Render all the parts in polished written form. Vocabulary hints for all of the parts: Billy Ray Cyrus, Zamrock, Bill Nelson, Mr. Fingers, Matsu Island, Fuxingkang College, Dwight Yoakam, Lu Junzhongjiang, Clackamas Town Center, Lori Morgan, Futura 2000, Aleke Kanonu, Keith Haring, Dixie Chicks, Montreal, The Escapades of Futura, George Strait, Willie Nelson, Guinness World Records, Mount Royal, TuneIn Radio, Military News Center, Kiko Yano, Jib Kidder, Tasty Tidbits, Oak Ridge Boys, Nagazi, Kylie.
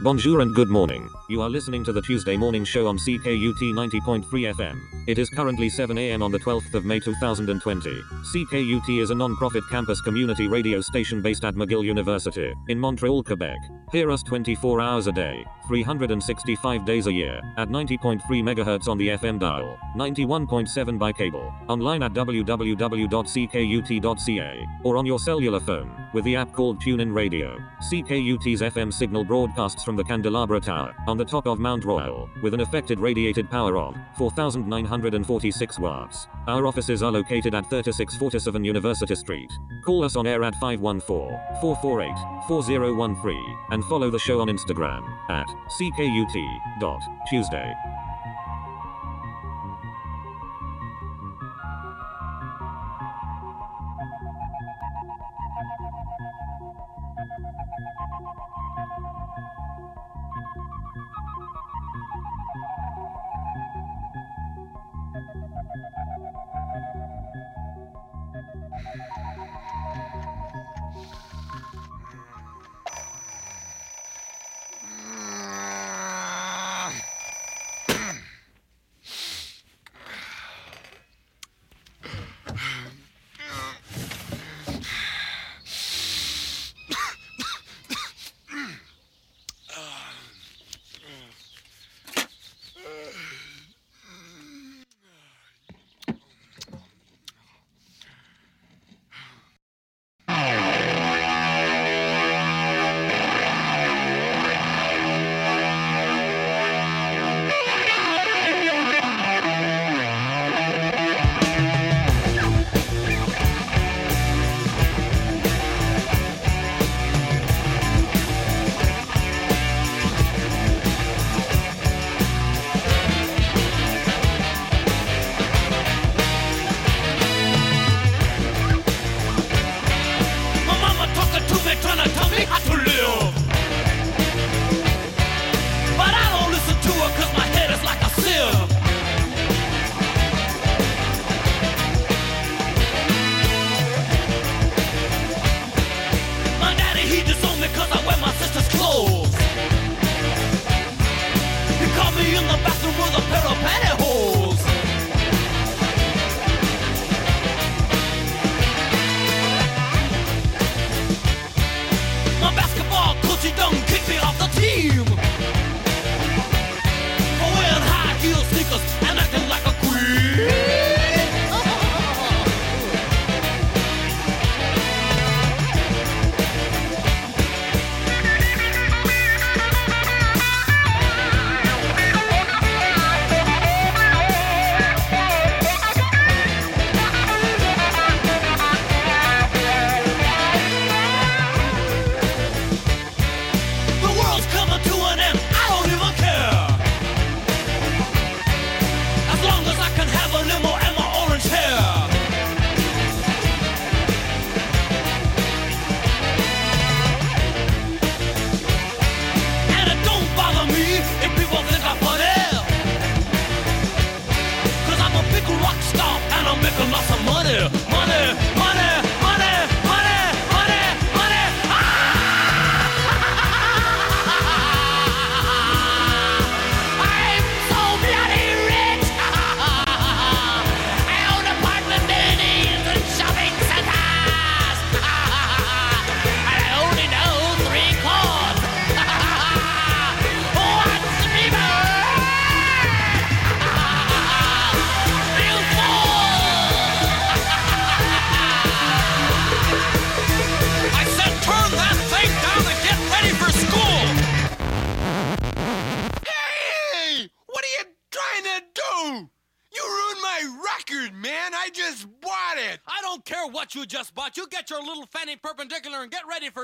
Bonjour and good morning. You are listening to the Tuesday morning show on CKUT 90.3 FM. It is currently 7 a.m. on the 12th of May 2020. CKUT is a non-profit campus community radio station based at McGill University in Montreal, Quebec. Hear us 24 hours a day, 365 days a year, at 90.3 MHz on the FM dial, 91.7 by cable, online at www.ckut.ca, or on your cellular phone, with the app called TuneIn Radio. CKUT's FM signal broadcasts from the Candelabra Tower, on the top of Mount Royal, with an effective radiated power of 4,946 watts. Our offices are located at 3647 University Street. Call us on air at 514-448-4013, and follow the show on Instagram, at ckut.tuesday.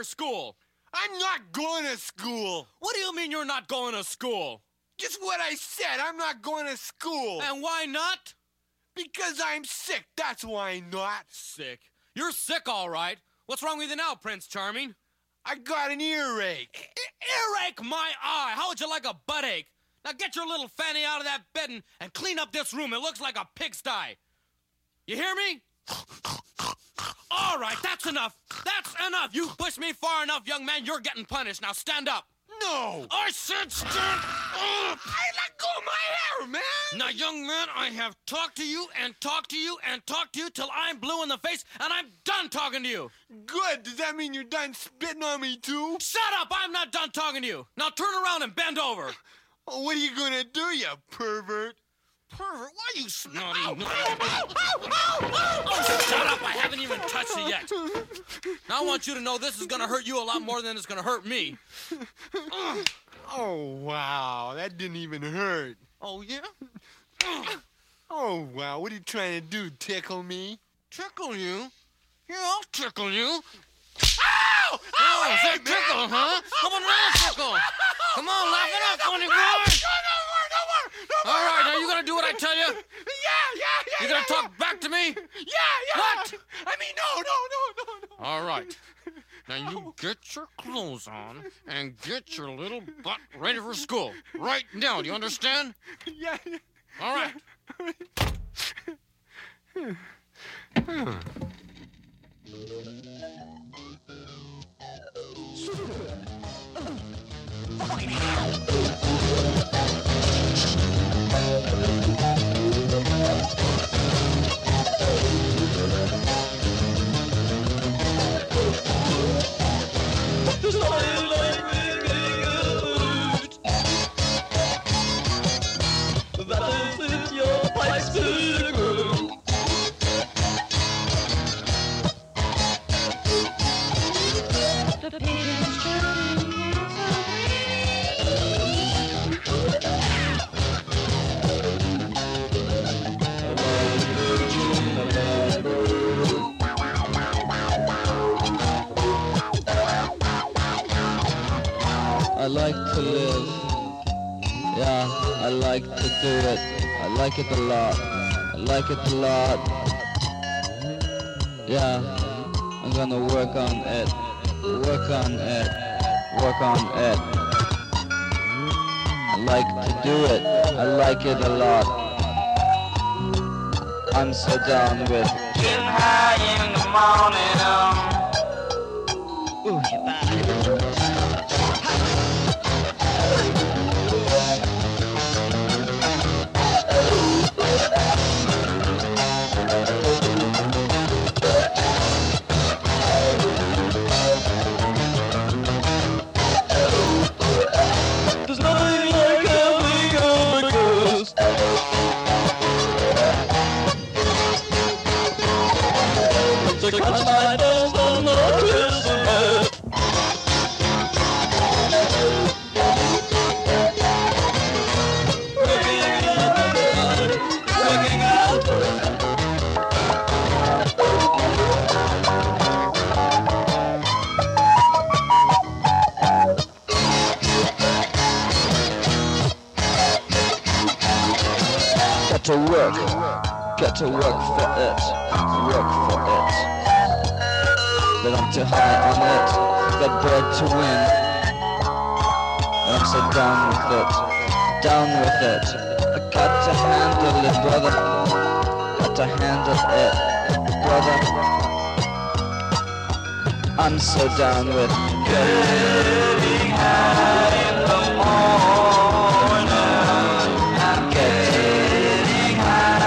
School. I'm not going to school. What do you mean you're not going to school? Just what I said, I'm not going to school. And why not? Because I'm sick, that's why not. Sick? You're sick, all right. What's wrong with you now, Prince Charming? I got an earache. Earache, my eye. How would you like a butt ache? Now get your little fanny out of that bed and clean up this room. It looks like a pigsty. You hear me? All right, that's enough. That's enough. You pushed me far enough, young man. You're getting punished. Now stand up. No. I said stand up. I let go of my hair, man. Now, young man, I have talked to you and talked to you and talked to you till I'm blue in the face and I'm done talking to you. Good. Does that mean you're done spitting on me, too? Shut up. I'm not done talking to you. Now turn around and bend over. Oh, what are you going to do, you pervert? Pervert? Why are you snotty? Ow, ow, ow, ow, ow, ow. Oh, shut up. I haven't even touched it yet. Now I want you to know this is going to hurt you a lot more than it's going to hurt me. Oh, wow. That didn't even hurt. Oh, yeah? Oh, wow. What are you trying to do, tickle me? Tickle you? Yeah, I'll tickle you. Ow! Oh, is that tickle, huh? Come on, tickle. Come on, laugh it up, Tony Boy. No more. All right, now you gonna do what I tell you? Yeah. You gonna talk back to me? Yeah. What? I mean, no. All right. Now you get your clothes on and get your little butt ready for school right now. Do you understand? Yeah. All right. Yeah. That is your place to go. The pigeons chirping as I like to live. Yeah, I like to do it. I like it a lot. I like it a lot. Yeah, I'm gonna work on it. Work on it. I like to do it. I like it a lot. I'm so down with getting high in the morning. Ooh, you're back. Get to work for it. But I'm too high on it. Got bread to win. And I'm so down with it. I got to handle it, brother. I'm so down with it. Getting high in the morning. I'm getting high.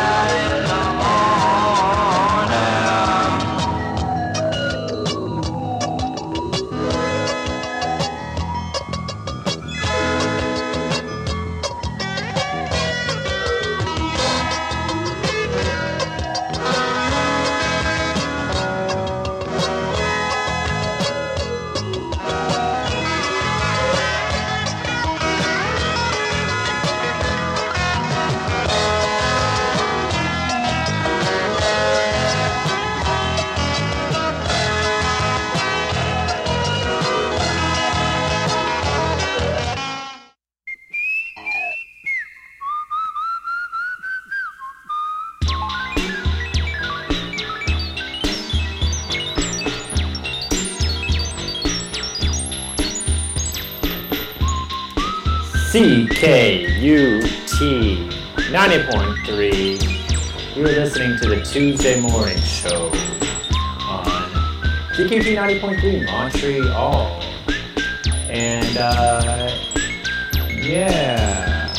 CKUT 90.3. You're listening to the Tuesday Morning Show on CKUT 90.3 Montreal. And, yeah.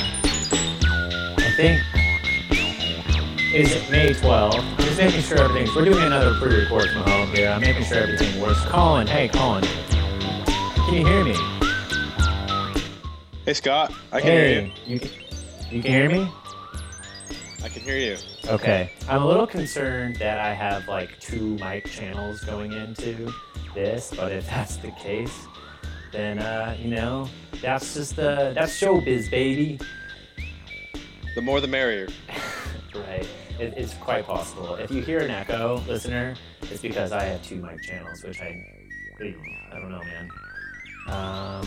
I think it's May 12th. I'm just making sure everything's... We're doing another pre-record from home here. I'm making sure everything works. Colin, hey, Colin. Can you hear me? Hey, Scott. I can hear you. You can hear me? I can hear you. Okay. I'm a little concerned that I have, like, two mic channels going into this, but if that's the case, then, you know, that's just, that's showbiz, baby. The more the merrier. Right. It's quite possible. If you hear an echo, listener, it's because I have two mic channels, which I don't know, man.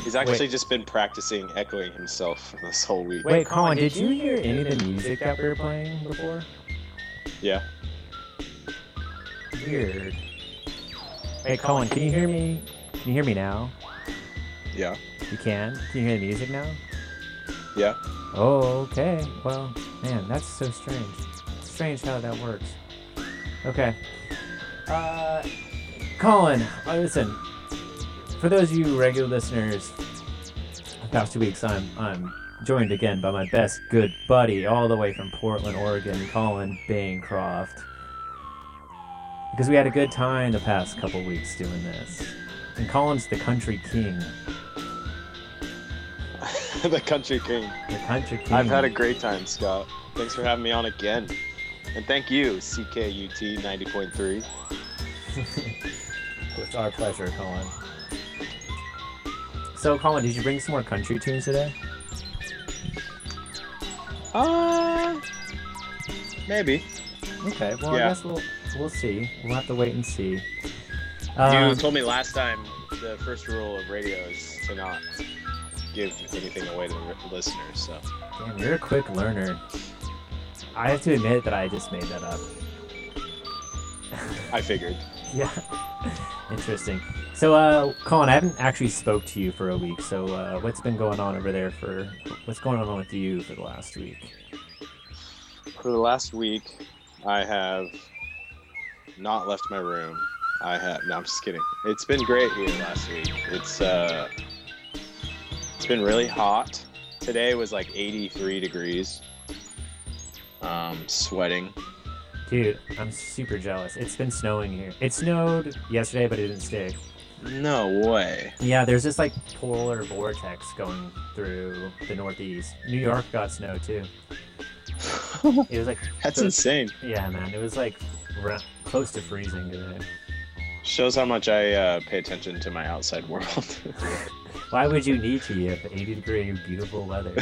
He's actually just been practicing echoing himself this whole week. Wait, Colin, did you hear any of the music that we were playing before? Yeah. Weird. Hey, Colin, can you hear me? Can you hear me now? Yeah. You can? Can you hear the music now? Yeah. Oh, okay. Well, man, that's so strange. It's strange how that works. Okay. Colin, listen. For those of you regular listeners, the past 2 weeks I'm joined again by my best good buddy all the way from Portland, Oregon, Colin Bancroft. Because we had a good time the past couple weeks doing this. And Colin's the country king. The country king. The country king. I've had a great time, Scott. Thanks for having me on again. And thank you, CKUT 90.3. It's our pleasure, Colin. So, Colin, did you bring some more country tunes today? Maybe. Okay, well, yeah. I guess we'll see. We'll have to wait and see. You told me last time the first rule of radio is to not give anything away to the listeners, so... Damn, you're a quick learner. I have to admit that I just made that up. I figured. Yeah. Interesting. So, Colin, I haven't actually spoke to you for a week. So, what's been going on over there what's going on with you for the last week? For the last week, I have not left my room. No, I'm just kidding. It's been great here last week. It's been really hot. Today was like 83 degrees. Sweating. Dude, I'm super jealous. It's been snowing here. It snowed yesterday, but it didn't stick. No way. Yeah, there's this, like, polar vortex going through the Northeast. New York got snow, too. It was, like... That's insane. Yeah, man. It was, like, close to freezing today. Shows how much I pay attention to my outside world. Why would you need to? You have 80-degree beautiful weather.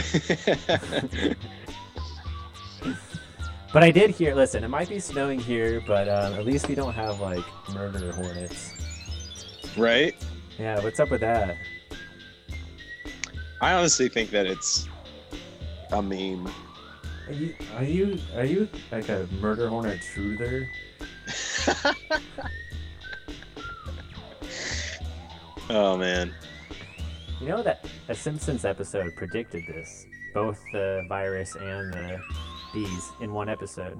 But I did hear, listen, it might be snowing here, but at least we don't have, like, murder hornets. Right? Yeah, what's up with that? I honestly think that it's a meme. Are you like, a murder hornet truther? Oh, man. You know that a Simpsons episode predicted this, both the virus and the... bees in one episode.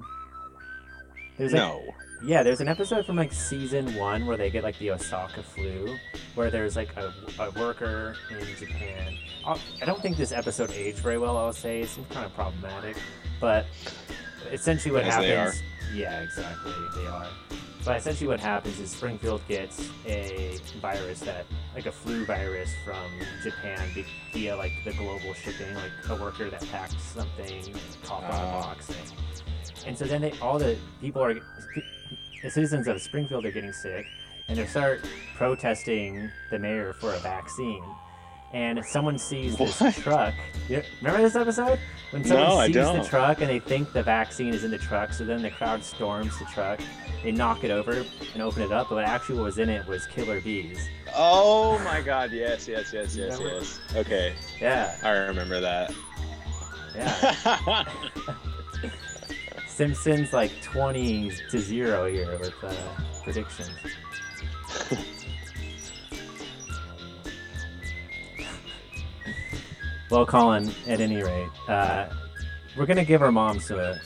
There's an episode from like season 1 where they get like the Osaka flu, where there's like a worker in Japan. I don't think this episode aged very well. I'll say it's kind of problematic, but essentially what happens. Yeah, exactly, they are. But essentially what happens is Springfield gets a virus like a flu virus from Japan via like the global shipping, like a worker that packed something, popped on a box. And so then all the people the citizens of Springfield are getting sick, and they start protesting the mayor for a vaccine. And if someone sees this truck... Remember this episode? When someone sees the truck and they think the vaccine is in the truck, so then the crowd storms the truck, they knock it over and open it up, but actually what was in it was killer bees. Oh my god, yes. Okay. Yeah. I remember that. Yeah. Simpsons like 20-0 here with predictions. Well, Colin, at any rate, we're going to give our moms a...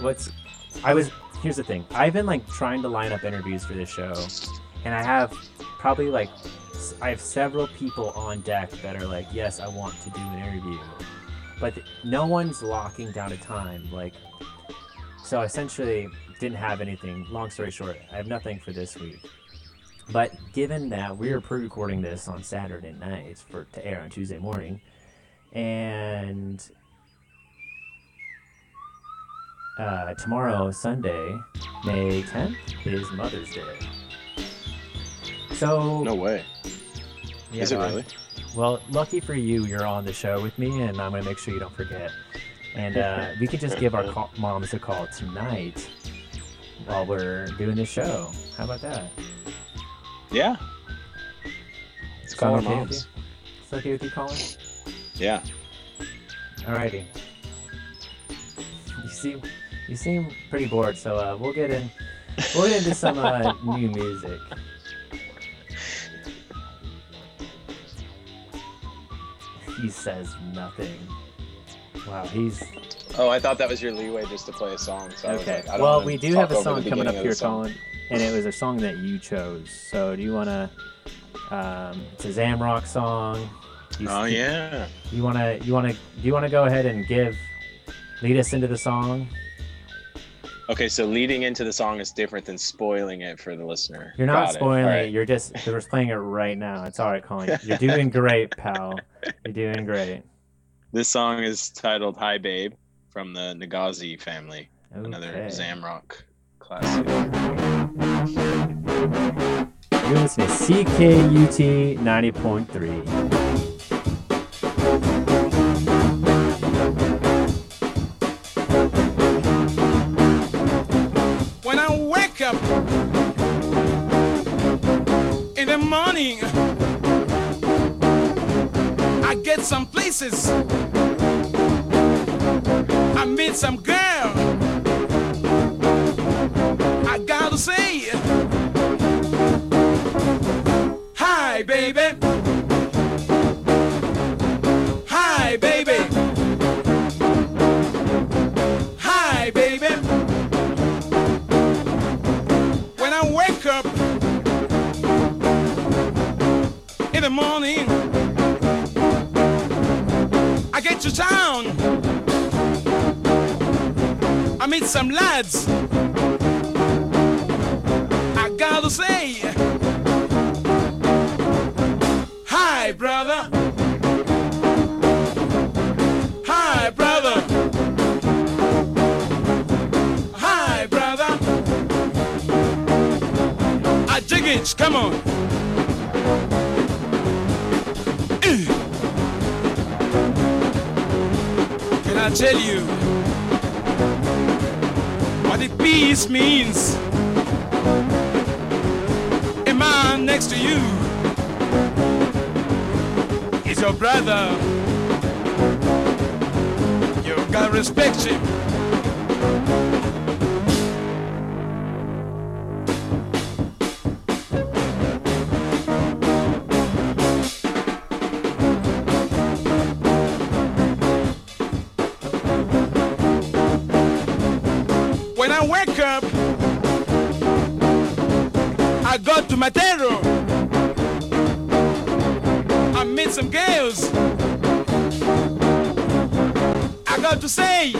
Here's the thing. I've been, trying to line up interviews for this show, and I have probably, I have several people on deck that are like, yes, I want to do an interview. But no one's locking down a time. So I essentially didn't have anything. Long story short, I have nothing for this week. But given that we are pre-recording this on Saturday night to air on Tuesday morning, and... tomorrow, Sunday, May 10th, is Mother's Day. So... No way. Yeah, is it really? Well, lucky for you, you're on the show with me, and I'm going to make sure you don't forget. And we could just give our moms a call tonight while we're doing this show. How about that? Yeah. Let's call our moms. Is that okay with you, Colin? Yeah. Alrighty. You seem pretty bored, so we'll get in. We'll get into some new music. He says nothing. Wow, he's. Oh, I thought that was your leeway just to play a song. So okay. We do have a song coming up here, Colin, and it was a song that you chose. So do you want to? It's a Zamrock song. Yeah. You want to go ahead and lead us into the song. Okay, so leading into the song is different than spoiling it for the listener. You're not spoiling it. Right. We're playing it right now. It's all right, Colin. You're doing great, pal. You're doing great. This song is titled "Hi Babe" from the Nagazi family. Okay. Another Zamrock classic. You're listening to CKUT 90.3. In the morning, I get some places. I meet some girl. I gotta say, hi, baby. Hi, baby. Hi, baby. When I wake up in the morning, I get to town. I meet some lads. I gotta say, hi, brother. Hi, brother. Hi, brother. I dig it, come on. I tell you what the peace means. A man next to you is your brother. You gotta respect him. I go to Matero. I meet some girls. I got to say,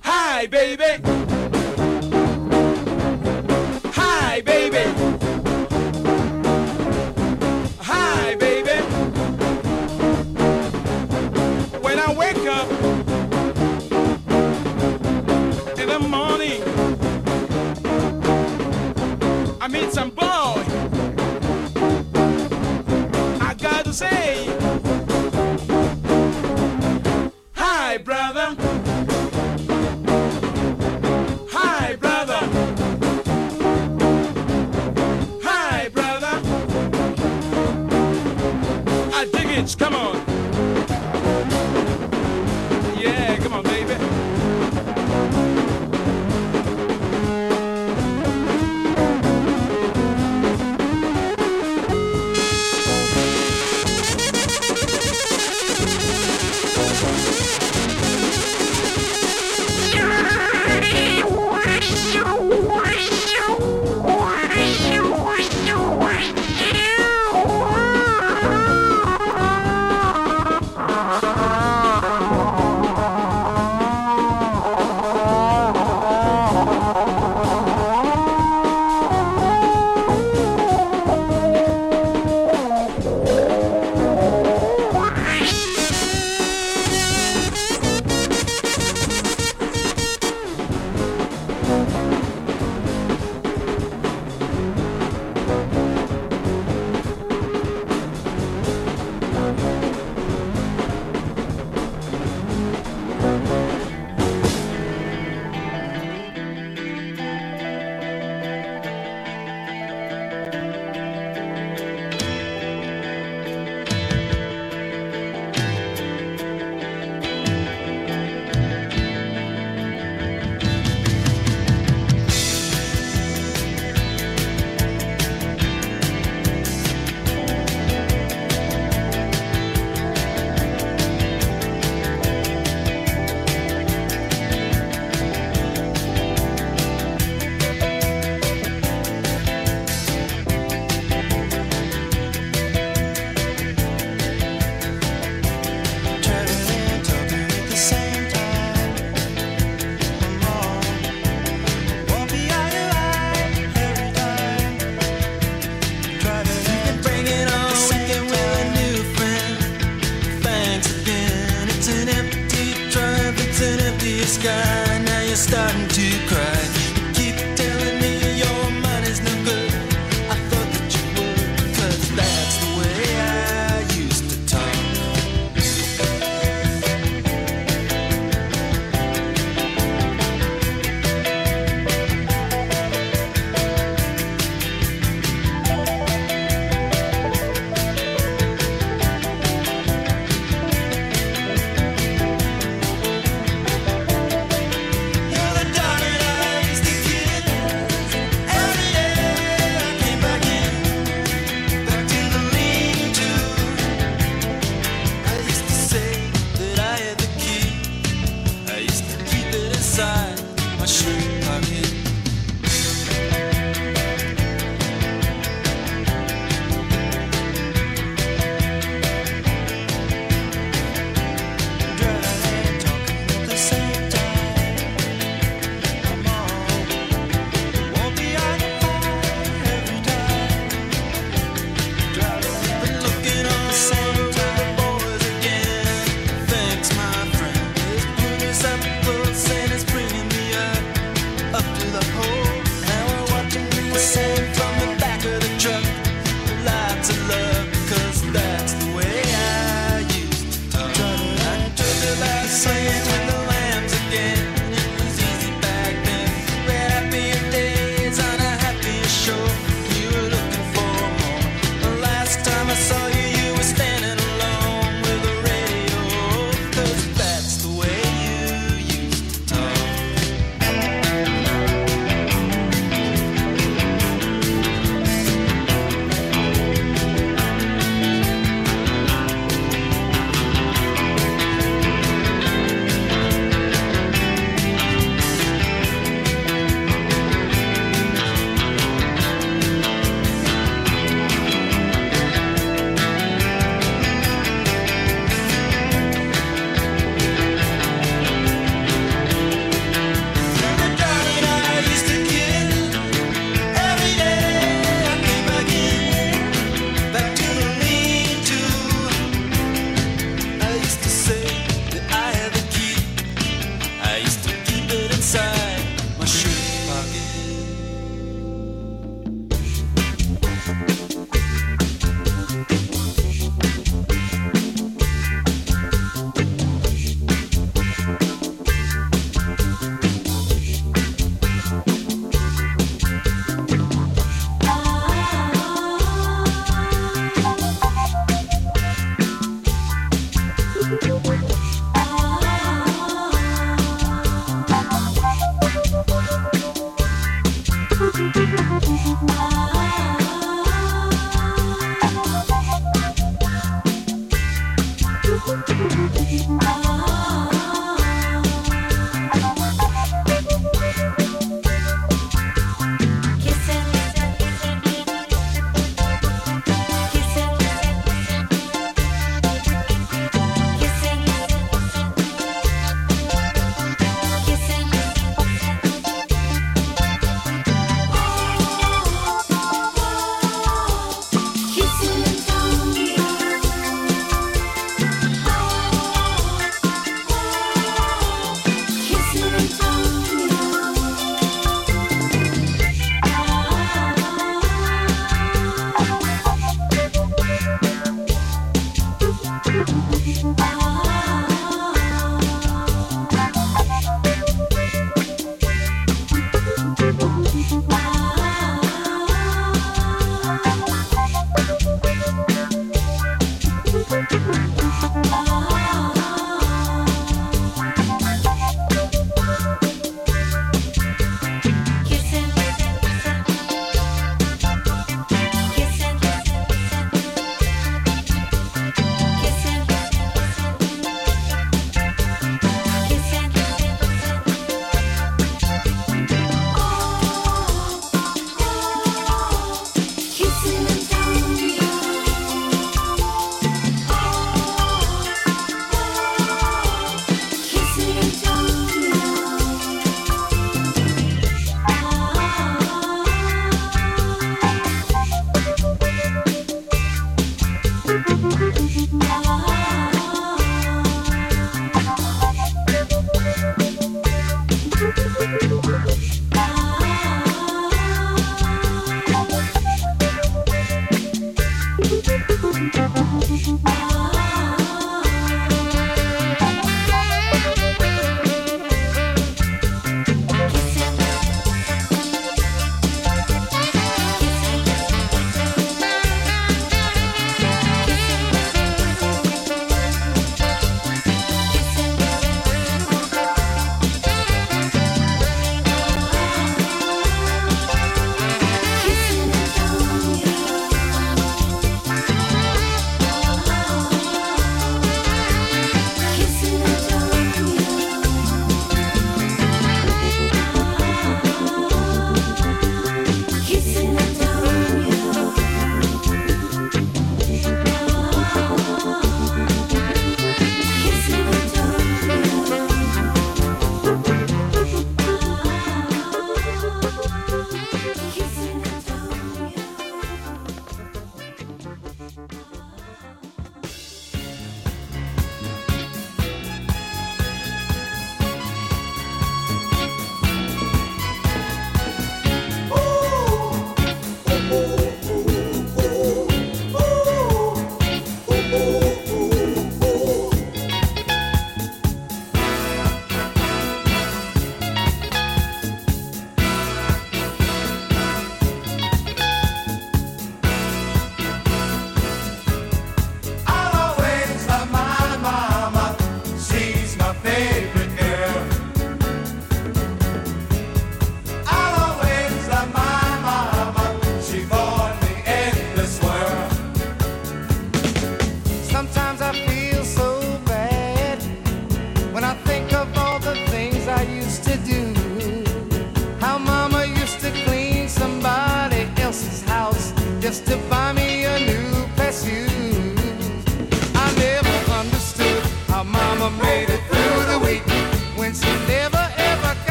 hi, baby. Hi, baby. Hi, baby. When I wake up in the morning, I meet some boy. I gotta say, hi, brother. Hi, brother. Hi, brother. I dig it, come on. Yeah, come on, baby. guy, now you're starting to cry. You keep telling me your money's no good. I thought that you would, 'cause that's the way I used to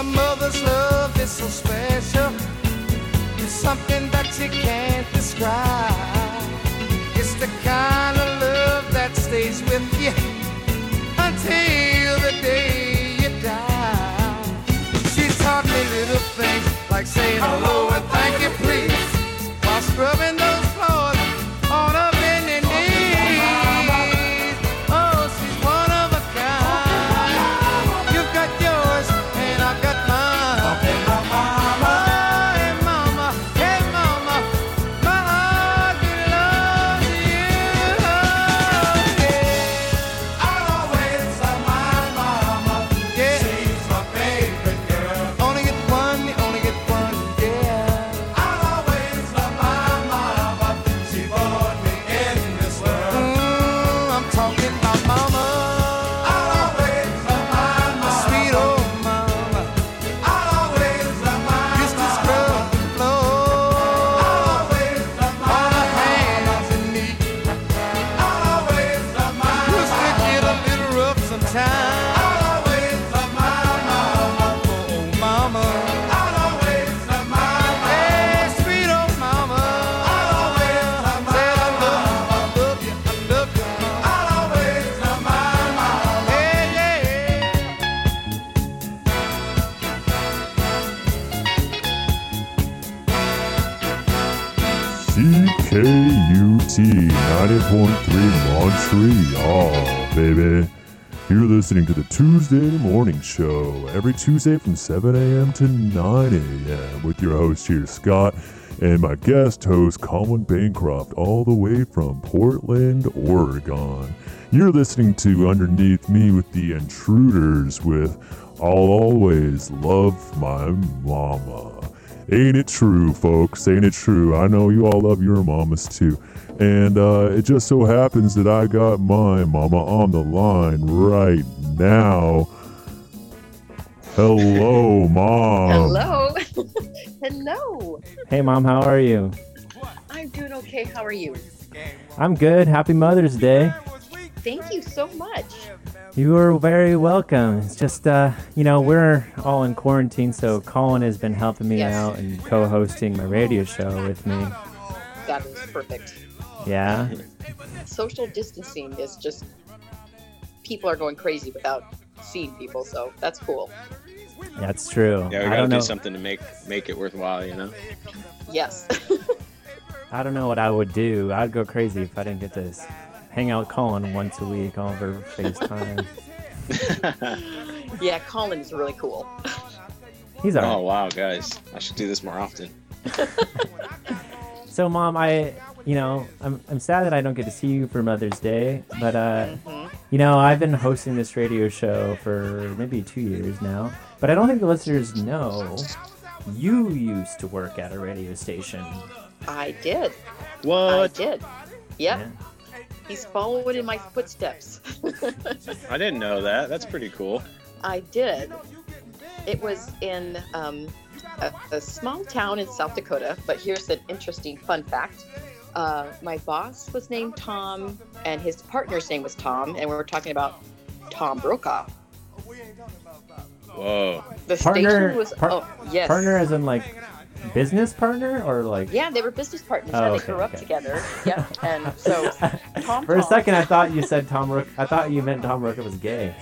A mother's love is so special. It's something that you can't describe. It's the kind of love that stays with you until the day you die. She taught me little things like saying hello and thank you please, while scrubbing those floors on a bending knees. Oh, she's one of a kind. You've got yours and I've got mine. Oh, hey mama, my heart belongs to you. Oh, yeah. I'll always love my mama. Yeah. She's my favorite girl. Only get one, you only get one, yeah. I'll always love my mama. She brought me in this world. I'm talking about mama. I'll always love my mama. Sweet old mama. I'll always love my mama. Used to scrub the floor. I'll always love my mama. Hands and knees. I'll always love my mama. Used to get a little rough sometimes. I'll always love my mama. Oh, mama. I'll always love my mama. Hey, sweet old mama. I'll always love my mama. I love you, I love you, mama. I'll always love my mama. Hey, yeah. CKUT 90.3 Montreal, baby. You're listening to the Tuesday Morning Show every Tuesday from 7 a.m. to 9 a.m. with your host here, Scott, and my guest host, Colin Bancroft, all the way from Portland, Oregon. You're listening to Underneath Me with The Intruders with I'll Always Love My Mama. Ain't it true, folks? Ain't it true? I know you all love your mamas too. And it just so happens that I got my mama on the line right now. Hello, Mom. Hello. Hello. Hey, Mom, how are you? I'm doing okay. How are you? I'm good. Happy Mother's Day. Thank you so much. You are very welcome. It's just, we're all in quarantine, so Colin has been helping me Yes. out and co-hosting my radio show with me. That is perfect. Yeah. Social distancing is just, people are going crazy without seeing people, so that's cool. That's true. Yeah, we gotta do something to make it worthwhile, you know? Yes. I don't know what I would do. I'd go crazy if I didn't get this. Hang out with Colin once a week over FaceTime. Yeah, Colin's really cool. He's all right. Oh, wow, guys. I should do this more often. So, Mom, I'm sad that I don't get to see you for Mother's Day, but, I've been hosting this radio show for maybe 2 years now, but I don't think the listeners know you used to work at a radio station. I did. What? I did. Yep. Yeah. He's following in my footsteps. I didn't know that. That's pretty cool. I did. It was in a small town in South Dakota, but here's an interesting fun fact. My boss was named Tom, and his partner's name was Tom, and we were talking about Tom Brokaw. Whoa. The station was... yes. Partner as in, like, business partner or like they were business partners they grew up together. Yeah. And so Tom for a second I thought you said Tom Rook I thought you meant Tom Rook was gay.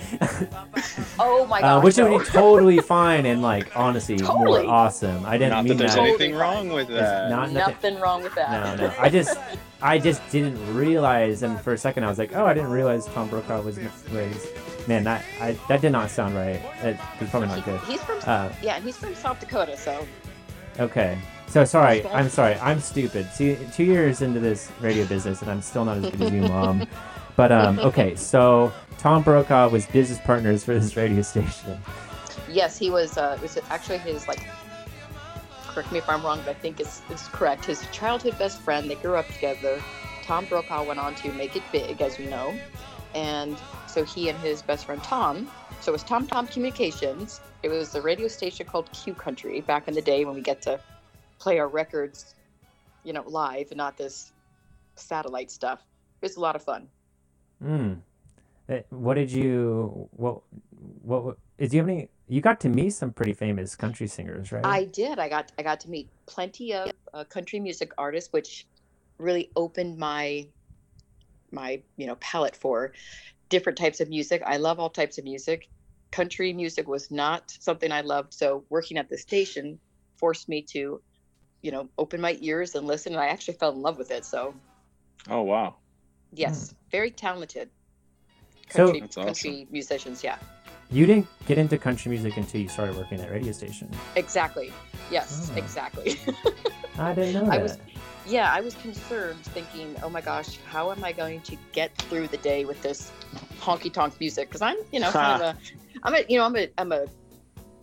Oh my god, which would be totally fine and like honestly totally. More awesome. I didn't not mean that there's that. Anything totally wrong with that. Nothing wrong with that. No I just didn't realize, and for a second I was like, oh, I didn't realize Tom Brokaw was raised. Man, that did not sound right. It's probably not good. He's from he's from South Dakota, so okay. So sorry. I'm sorry. I'm stupid. See, 2 years into this radio business, and I'm still not as good as you, Mom. But okay. So Tom Brokaw was business partners for this radio station. Yes, he was. It was actually his like. Correct me if I'm wrong, but I think it's correct. His childhood best friend. They grew up together. Tom Brokaw went on to make it big, as we know, and so he and his best friend Tom. So it was Tom Communications. It was the radio station called Q Country back in the day when we get to play our records, live and not this satellite stuff. It was a lot of fun. What did you, what, do you have any, You got to meet some pretty famous country singers, right? I did. I got to meet plenty of country music artists, which really opened my palette for different types of music. I love all types of music. Country music was not something I loved, so working at the station forced me to, open my ears and listen, and I actually fell in love with it. So. Oh, wow. Yes. Very talented country musicians. Yeah. You didn't get into country music until you started working at radio station. Exactly. Yes, exactly. I didn't know that. I was concerned, thinking, oh my gosh, how am I going to get through the day with this honky tonk music? Because I'm, kind of I'm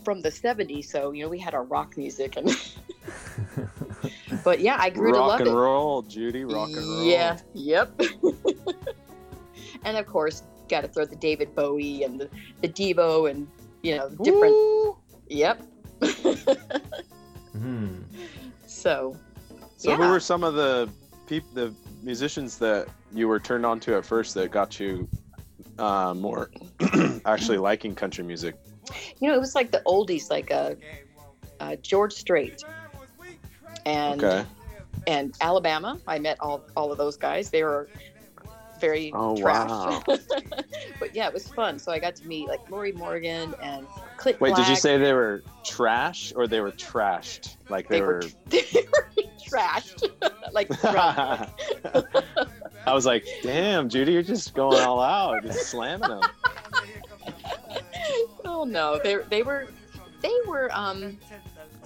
from the 70s, so we had our rock music and. But yeah, I grew to love it. Rock and roll, Judy. Rock and roll. Yeah. Yep. And of course, got to throw the David Bowie and the Devo and different. Ooh. Yep. Mm. So who were some of the musicians that you were turned on to at first that got you more actually liking country music? It was like the oldies, like George Strait and Alabama. I met all of those guys. They were very trash. Wow. But yeah, it was fun. So I got to meet like Lori Morgan and Click. Wait, Black. Did you say they were trash or they were trashed? Like they were trashed. Like drunk. I was like, damn, Judy, you're just going all out, just slamming them. Oh no, they were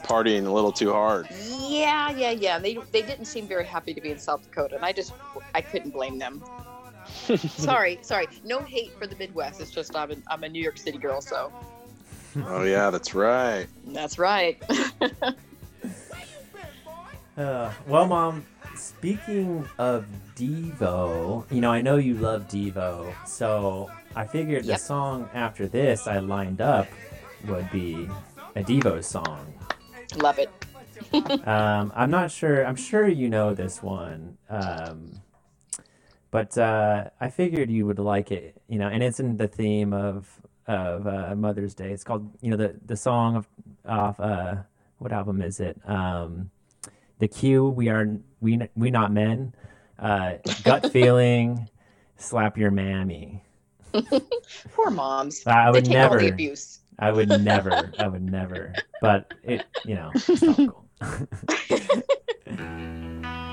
partying a little too hard. Yeah. They didn't seem very happy to be in South Dakota, and I couldn't blame them. Sorry. No hate for the Midwest. It's just I'm a New York City girl, so. Oh yeah, that's right. That's right. Well, Mom, speaking of Devo, I know you love Devo, so I figured the song after this I lined up would be a Devo song. Love it. I'm not sure. I'm sure you know this one. But I figured you would like it, and it's in the theme of Mother's Day. It's called, the song off what album is it? The Q, We Not Men, Gut Feeling, Slap Your Mammy. Poor moms. They take all the abuse. I would never. But it, it's not cool.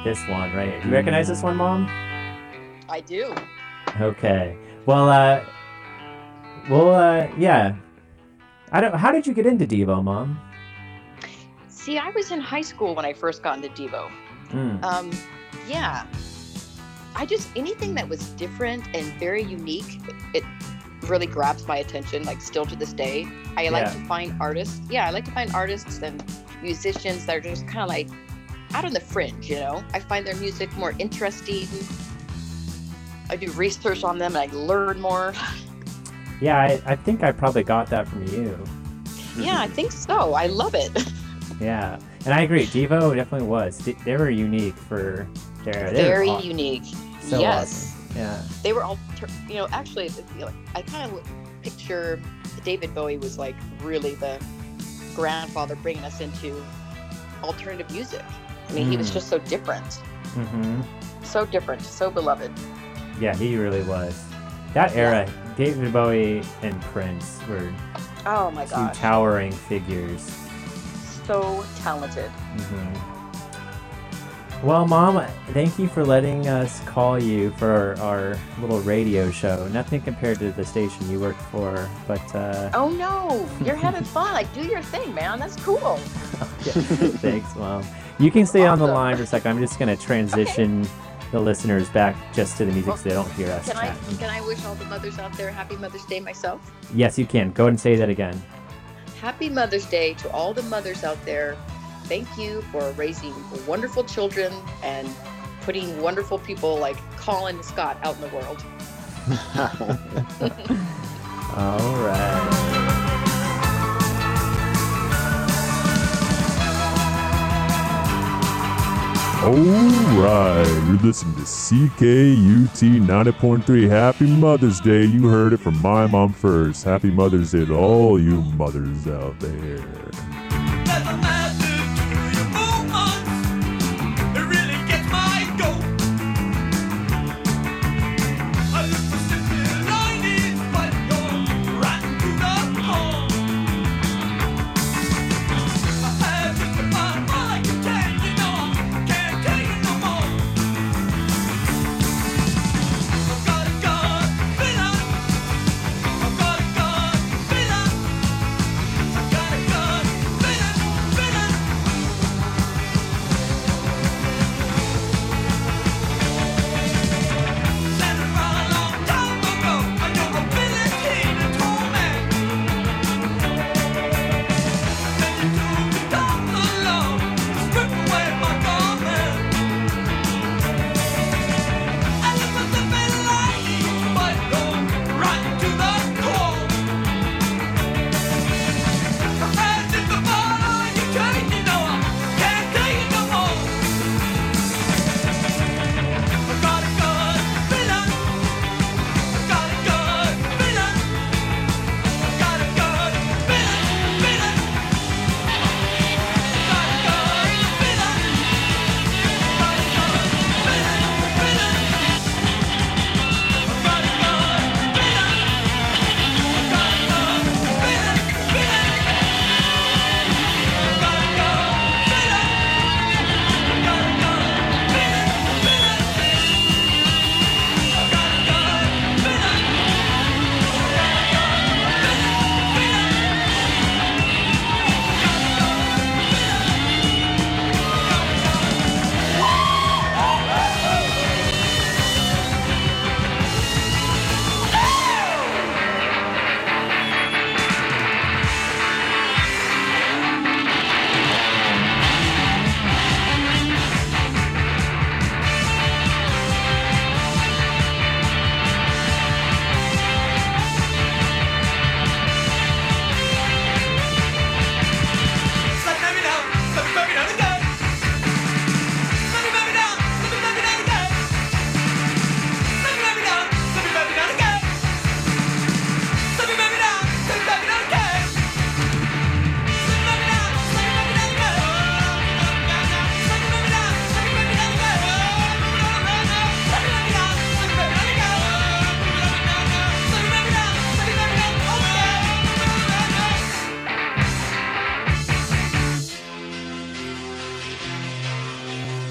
This one, right? Do you recognize this one, Mom? I do. Okay. Well, yeah. How did you get into Devo, Mom? See, I was in high school when I first got into Devo. Mm. Yeah. I just, anything that was different and very unique, it really grabs my attention, like still to this day. I like to find artists and musicians that are just kind of like out on the fringe, I find their music more interesting. I do research on them and I learn more. Yeah, I think I probably got that from you. Yeah, I think so. I love it. Yeah, and I agree. Devo definitely was. They were unique for their... Very awesome. Unique. So yes. Awesome. Yeah. They were all, I kind of picture David Bowie was like really the grandfather bringing us into alternative music. I mean, he was just so different. Mm-hmm. So different, so beloved. Yeah, he really was. That era, David Bowie and Prince were two towering figures. So talented. Mm-hmm. Well, Mom, thank you for letting us call you for our little radio show. Nothing compared to the station you worked for, but... Oh, no. You're having fun. Like, do your thing, man. That's cool. Okay. Thanks, Mom. You can stay on the line for a second. I'm just going to transition the listeners back just to the music so they don't hear us. Can I wish all the mothers out there Happy Mother's Day myself? Yes, you can. Go ahead and say that again. Happy Mother's Day to all the mothers out there. Thank you for raising wonderful children and putting wonderful people like Colin Scott out in the world. All right. Alright, you're listening to CKUT 90.3. Happy Mother's Day. You heard it from my mom first. Happy Mother's Day to all you mothers out there.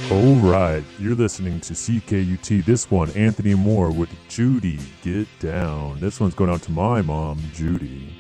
Alright, you're listening to CKUT. This one, Anthony Moore with Judy, Get Down. This one's going out to my mom, Judy.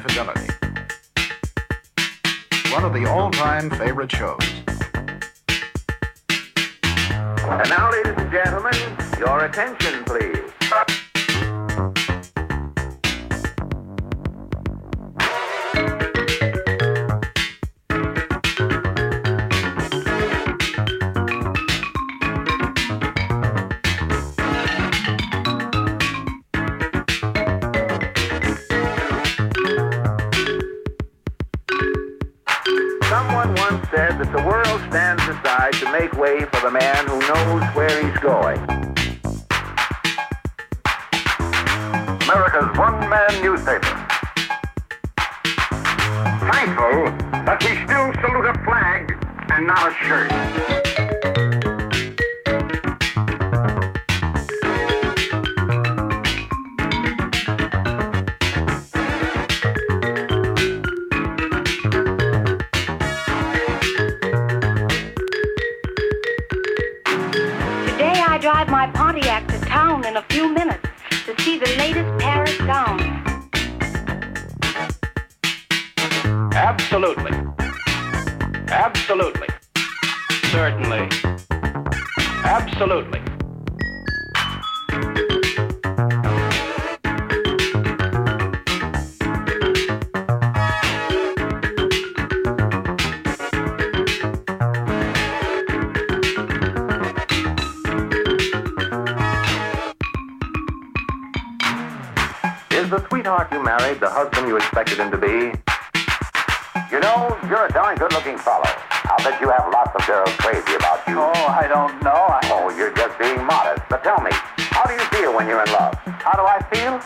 Fidelity. One of the all-time favorite shows. And now, ladies and gentlemen, your attention, please. That the world stands aside to make way for the man who knows where he's going. America's one-man newspaper. Thankful that we still salute a flag and not a shirt. In a few minutes to see the latest Paris gown. Absolutely. Absolutely. Certainly. Absolutely. You married the husband you expected him to be. You know, you're a darn good-looking fellow. I'll bet you have lots of girls crazy about you. Oh, I don't know. Oh, you're just being modest. But tell me, how do you feel when you're in love? How do I feel?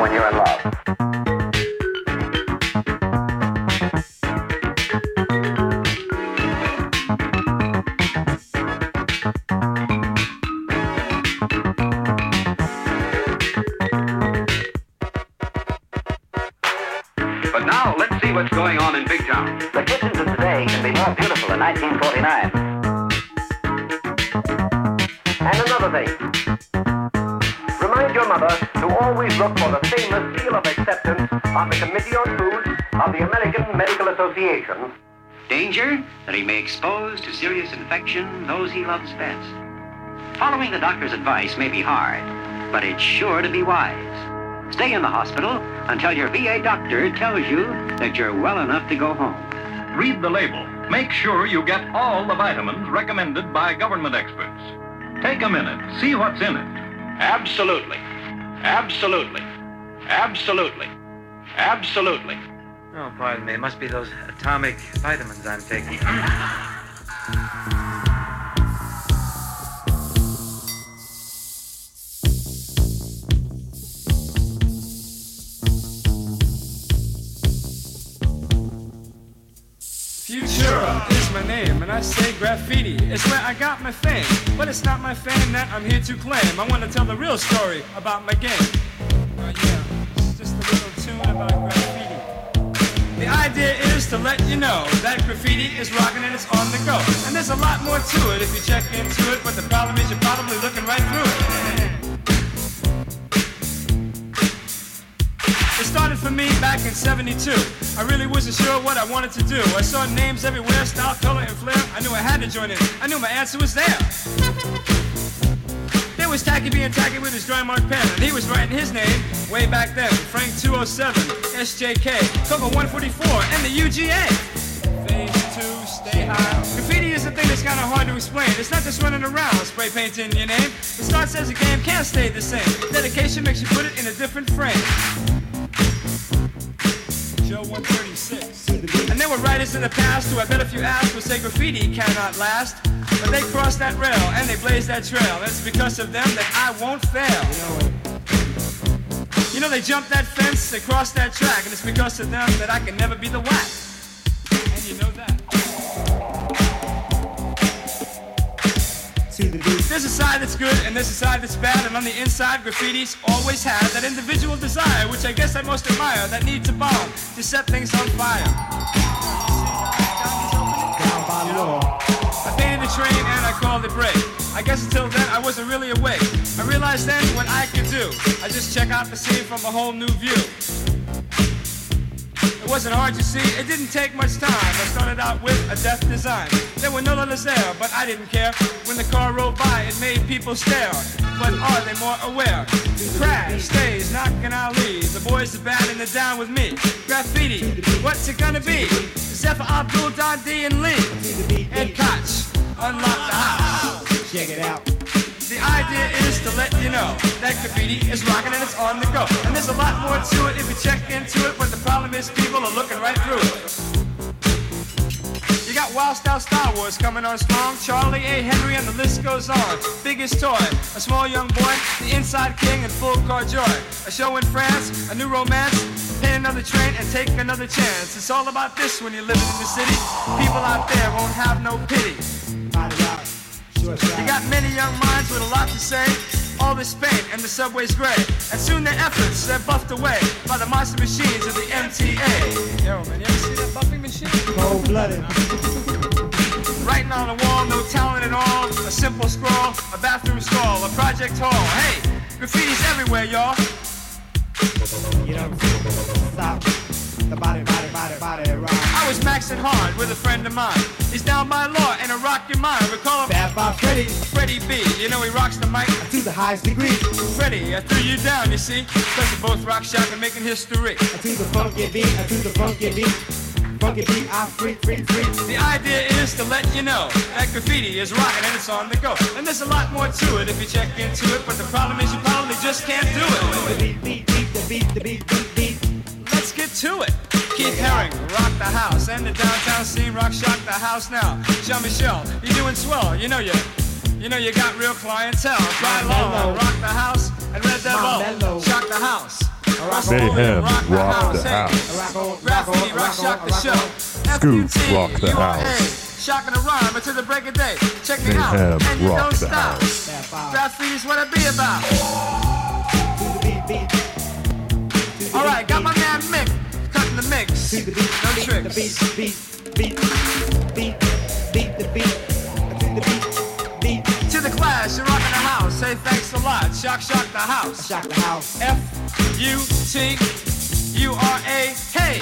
When you're in love. What's going on in Big Town? The kitchens of today can be more beautiful in 1949. And another thing. Remind your mother to always look for the famous seal of acceptance on the Committee on Food of the American Medical Association. Danger that he may expose to serious infection those he loves best. Following the doctor's advice may be hard, but it's sure to be wise. Stay in the hospital until your VA doctor tells you that you're well enough to go home. Read the label. Make sure you get all the vitamins recommended by government experts. Take a minute. See what's in it. Absolutely. Absolutely. Absolutely. Absolutely. Oh, pardon me. It must be those atomic vitamins I'm taking. Futura is my name, and I say graffiti. It's where I got my fame, but it's not my fame that I'm here to claim. I want to tell the real story about my game. Oh yeah, it's just a little tune about graffiti. The idea is to let you know that graffiti is rocking and it's on the go. And there's a lot more to it if you check into it, but the problem is you're probably looking right through it. It started for me back in 72. I really wasn't sure what I wanted to do. I saw names everywhere, style, color, and flair. I knew I had to join in. I knew my answer was there. There was Tacky being tacky with his dry mark pen, and he was writing his name way back then. Frank 207, SJK, Coco 144, and the UGA. Phase 2, stay high. Graffiti is a thing that's kind of hard to explain. It's not just running around spray painting your name. It starts as a game, can't stay the same. Dedication makes you put it in a different frame. Joe 136. And there were writers in the past who I bet if you asked would say graffiti cannot last. But they crossed that rail and they blazed that trail. It's because of them that I won't fail. You know they jumped that fence, they crossed that track, and it's because of them that I can never be the whack. And you know that. There's a side that's good and there's a side that's bad, and on the inside graffiti's always had that individual desire, which I guess I most admire, that needs a bomb to set things on fire. I painted a train and I called it break. I guess until then I wasn't really awake. I realized then what I could do. I just check out the scene from a whole new view. It wasn't hard to see, it didn't take much time. I started out with a death design. There were no others there, but I didn't care. When the car rolled by, it made people stare. But are they more aware? Crash, stage, knocking our leads. The boys are bad and they're down with me. Graffiti, what's it gonna be? Zephyr, Abdul, Don D, and Lee. And Koch, unlock the house. Check it out. The idea is to let you know that graffiti is rocking and it's on the go. And there's a lot more to it if you check into it, but the problem is people are looking right through it. You got Wild Style Star Wars coming on strong, Charlie A. Henry and the list goes on. Biggest toy, a small young boy, the inside king and full car joy. A show in France, a new romance, pay another train and take another chance. It's all about this when you're living in the city. People out there won't have no pity. You got many young minds with a lot to say. All this paint and the subway's gray. And soon their efforts, they're buffed away by the monster machines of the MTA. Yo, man, you ever see that buffing machine? Cold-blooded. Writing on the wall, no talent at all. A simple scroll, a bathroom stall, a project hall. Hey, graffiti's everywhere, y'all. You don't stop. The body, rock. I was maxing hard with a friend of mine. He's down by law and a rock your mind. Recall him Bad Bob Freddy. Freddy B. You know he rocks the mic to the highest degree. Freddy, I threw you down, you see. Cause you both rock shock and making history. I do the funky beat, I freak. The idea is to let you know that graffiti is rocking and it's on the go. And there's a lot more to it if you check into it, but the problem is you probably just can't do it. The beat. Let's get to it. Keith Haring, rock the house. And the downtown scene, rock shock the house now. Jean-Michel, you doing swell. You know you got real clientele. Dry Low, rock the house. And Red Devo, shock the house. They have rock the house. Graffiti, rock shock the show. Scoop, rock the house. Shocking the rhyme until the break of day. Check me out, and you don't stop. Graffiti's what it be about. Alright, got my man Mick, cutting the mix, no tricks. Beat the beat. To the class, you're rocking the house, say thanks a lot, shock the house. Shock the house. F-U-T-U-R-A, hey!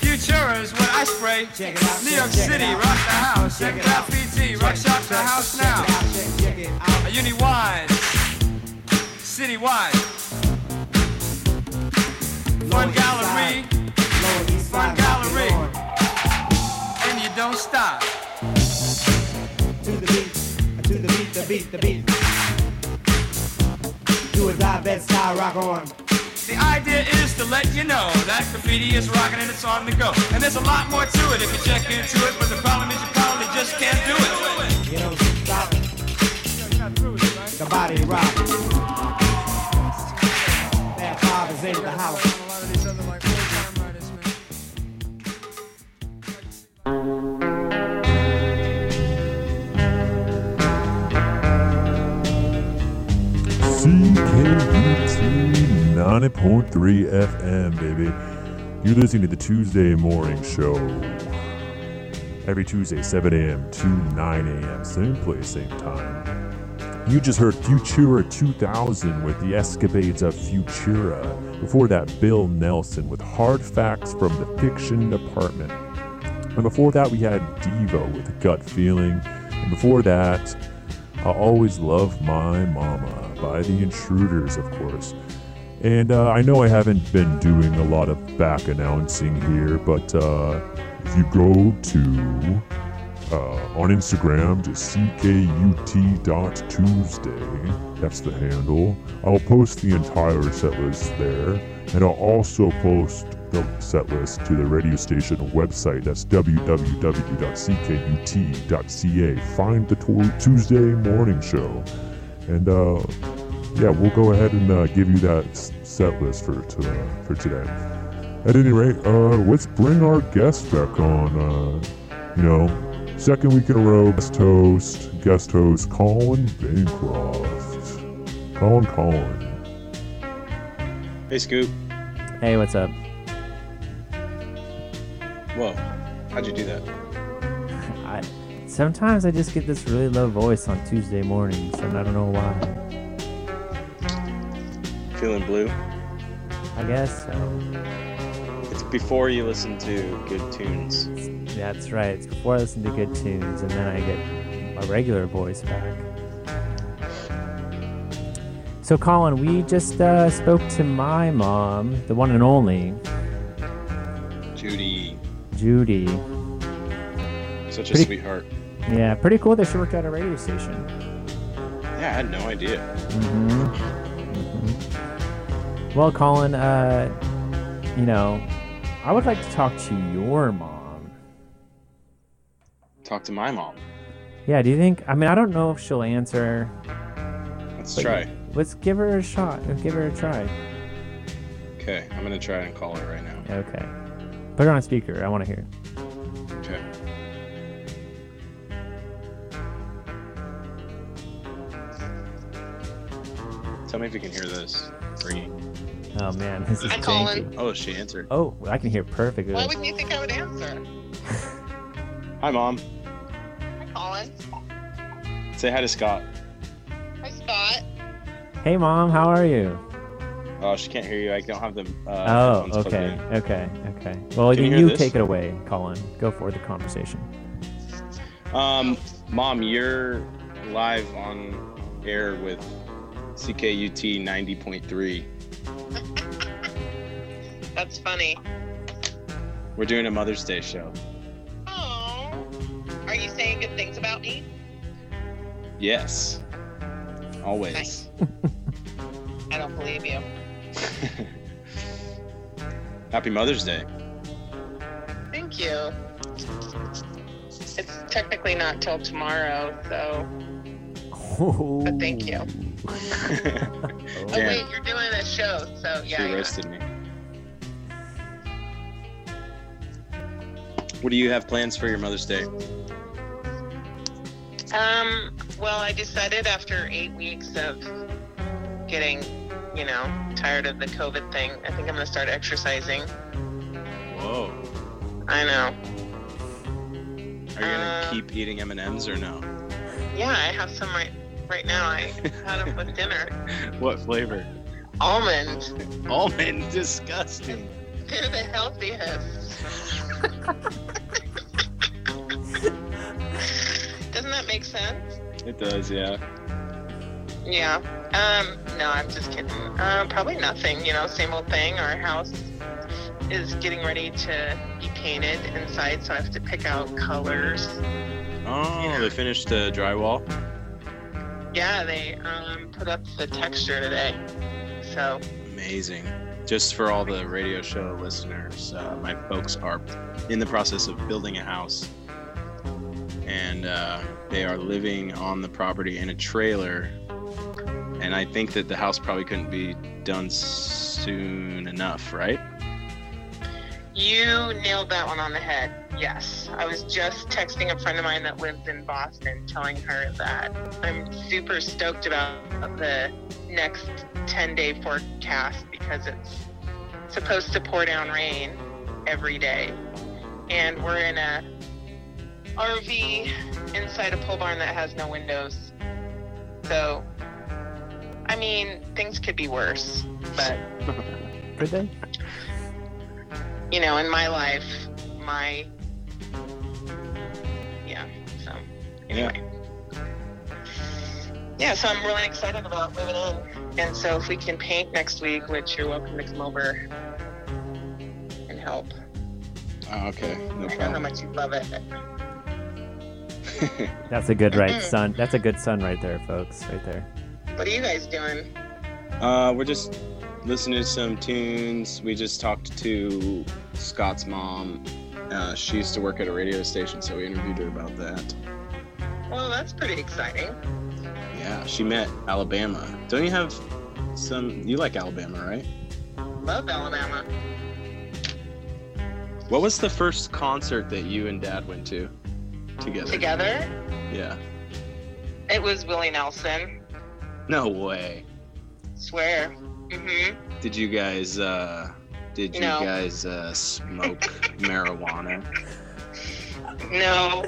Futura is what I spray. Check it out. New York City, rock the house, check graffiti, rock shock the house now. Check it out. A uni-wide, city-wide. Fun gallery, and you don't stop. To the beat. Do it live, best style, rock on. The idea is to let you know that graffiti is rocking and it's on the go. And there's a lot more to it if you check into it, but the problem is you probably just can't do it. You don't stop. You're not through it, right? The body rock. That vibe is in the house. CKUT 90.3 FM, baby. You're listening to the Tuesday Morning Show. Every Tuesday, 7 a.m. to 9 a.m. Same place, same time. You just heard Futura 2000 with The Escapades of Futura. Before that, Bill Nelson with Hard Facts from the Fiction Department. And before that, we had Devo with Gut Feeling. And before that, I Always Love My Mama by The Intruders, of course. And I know I haven't been doing a lot of back announcing here, but if you go to on Instagram to ckut.tuesday, that's the handle, I'll post the entire set list there, and I'll also post the set list to the radio station website. That's www.ckut.ca. Find the Tuesday Morning Show. And yeah, we'll go ahead and give you that set list for today. At any rate, let's bring our guest back on. Second week in a row, guest host Colin Bancroft. Colin. Hey, Scoop. Hey, what's up? Whoa, how'd you do that? I Sometimes I just get this really low voice on Tuesday mornings, and I don't know why. Feeling blue? I guess so. It's before you listen to good tunes. That's right. It's before I listen to good tunes, and then I get my regular voice back. So, Colin, we just spoke to my mom, the one and only. Judy. Such a sweetheart. Yeah, pretty cool that she worked at a radio station. Yeah, I had no idea. Well, Colin, I would like to talk to your mom. Talk to my mom? Yeah, do you think... I mean, I don't know if she'll answer. Let's try. Let's give her a shot. Give her a try. Okay, I'm going to try and call her right now. Okay. Put her on speaker. I want to hear. Okay. Tell me if you can hear this ringing. Oh, man. This is janky. Oh, she answered. Oh, I can hear perfectly. Why wouldn't you think I would answer? Hi, Mom. Hi, Colin. Say hi to Scott. Hi, Scott. Hey, Mom, how are you? Oh, she can't hear you. I don't have the headphones plugged in. Okay. Well, you take it away, Colin. Go for the conversation. Mom, you're live on air with CKUT 90.3. That's funny. We're doing a Mother's Day show. Oh. Are you saying good things about me? Yes. Always. Nice. I don't believe you. Happy Mother's Day. Thank you. It's technically not till tomorrow, so. Oh. But thank you. Wait, you're doing a show, so yeah. She roasted me. What do you have plans for your Mother's Day? Well, I decided after 8 weeks of getting, tired of the COVID thing, I think I'm going to start exercising. Whoa. I know. Are you going to keep eating M&Ms or no? Yeah, I have some right now. I had them with dinner. What flavor? Almond. Almond? Disgusting. They're the healthiest. Doesn't that make sense? It does, yeah. Yeah. No, I'm just kidding. Probably nothing, same old thing. Our house is getting ready to be painted inside, so I have to pick out colors. Oh, They finished the drywall? Yeah, they put up the texture today. So amazing. Just for all the radio show listeners, my folks are in the process of building a house. And they are living on the property in a trailer. And I think that the house probably couldn't be done soon enough, right? You nailed that one on the head. Yes. I was just texting a friend of mine that lives in Boston, telling her that I'm super stoked about the next 10-day forecast because it's supposed to pour down rain every day. And we're in a RV inside a pole barn that has no windows. So, I mean, things could be worse, but could they? In my life, so anyway. Yeah, so I'm really excited about moving in. And so if we can paint next week, which you're welcome to come over and help. Oh, okay. No problem. I know how much you love it. That's a good sun. That's a good sun right there, folks. Right there. What are you guys doing? We're just listening to some tunes. We just talked to Scott's mom. She used to work at a radio station, so we interviewed her about that. Well, that's pretty exciting. Yeah, she met Alabama. Don't you have some... You like Alabama, right? Love Alabama. What was the first concert that you and Dad went to? Together? Yeah. It was Willie Nelson. No way. Swear. Mm-hmm. Did you guys smoke marijuana? No.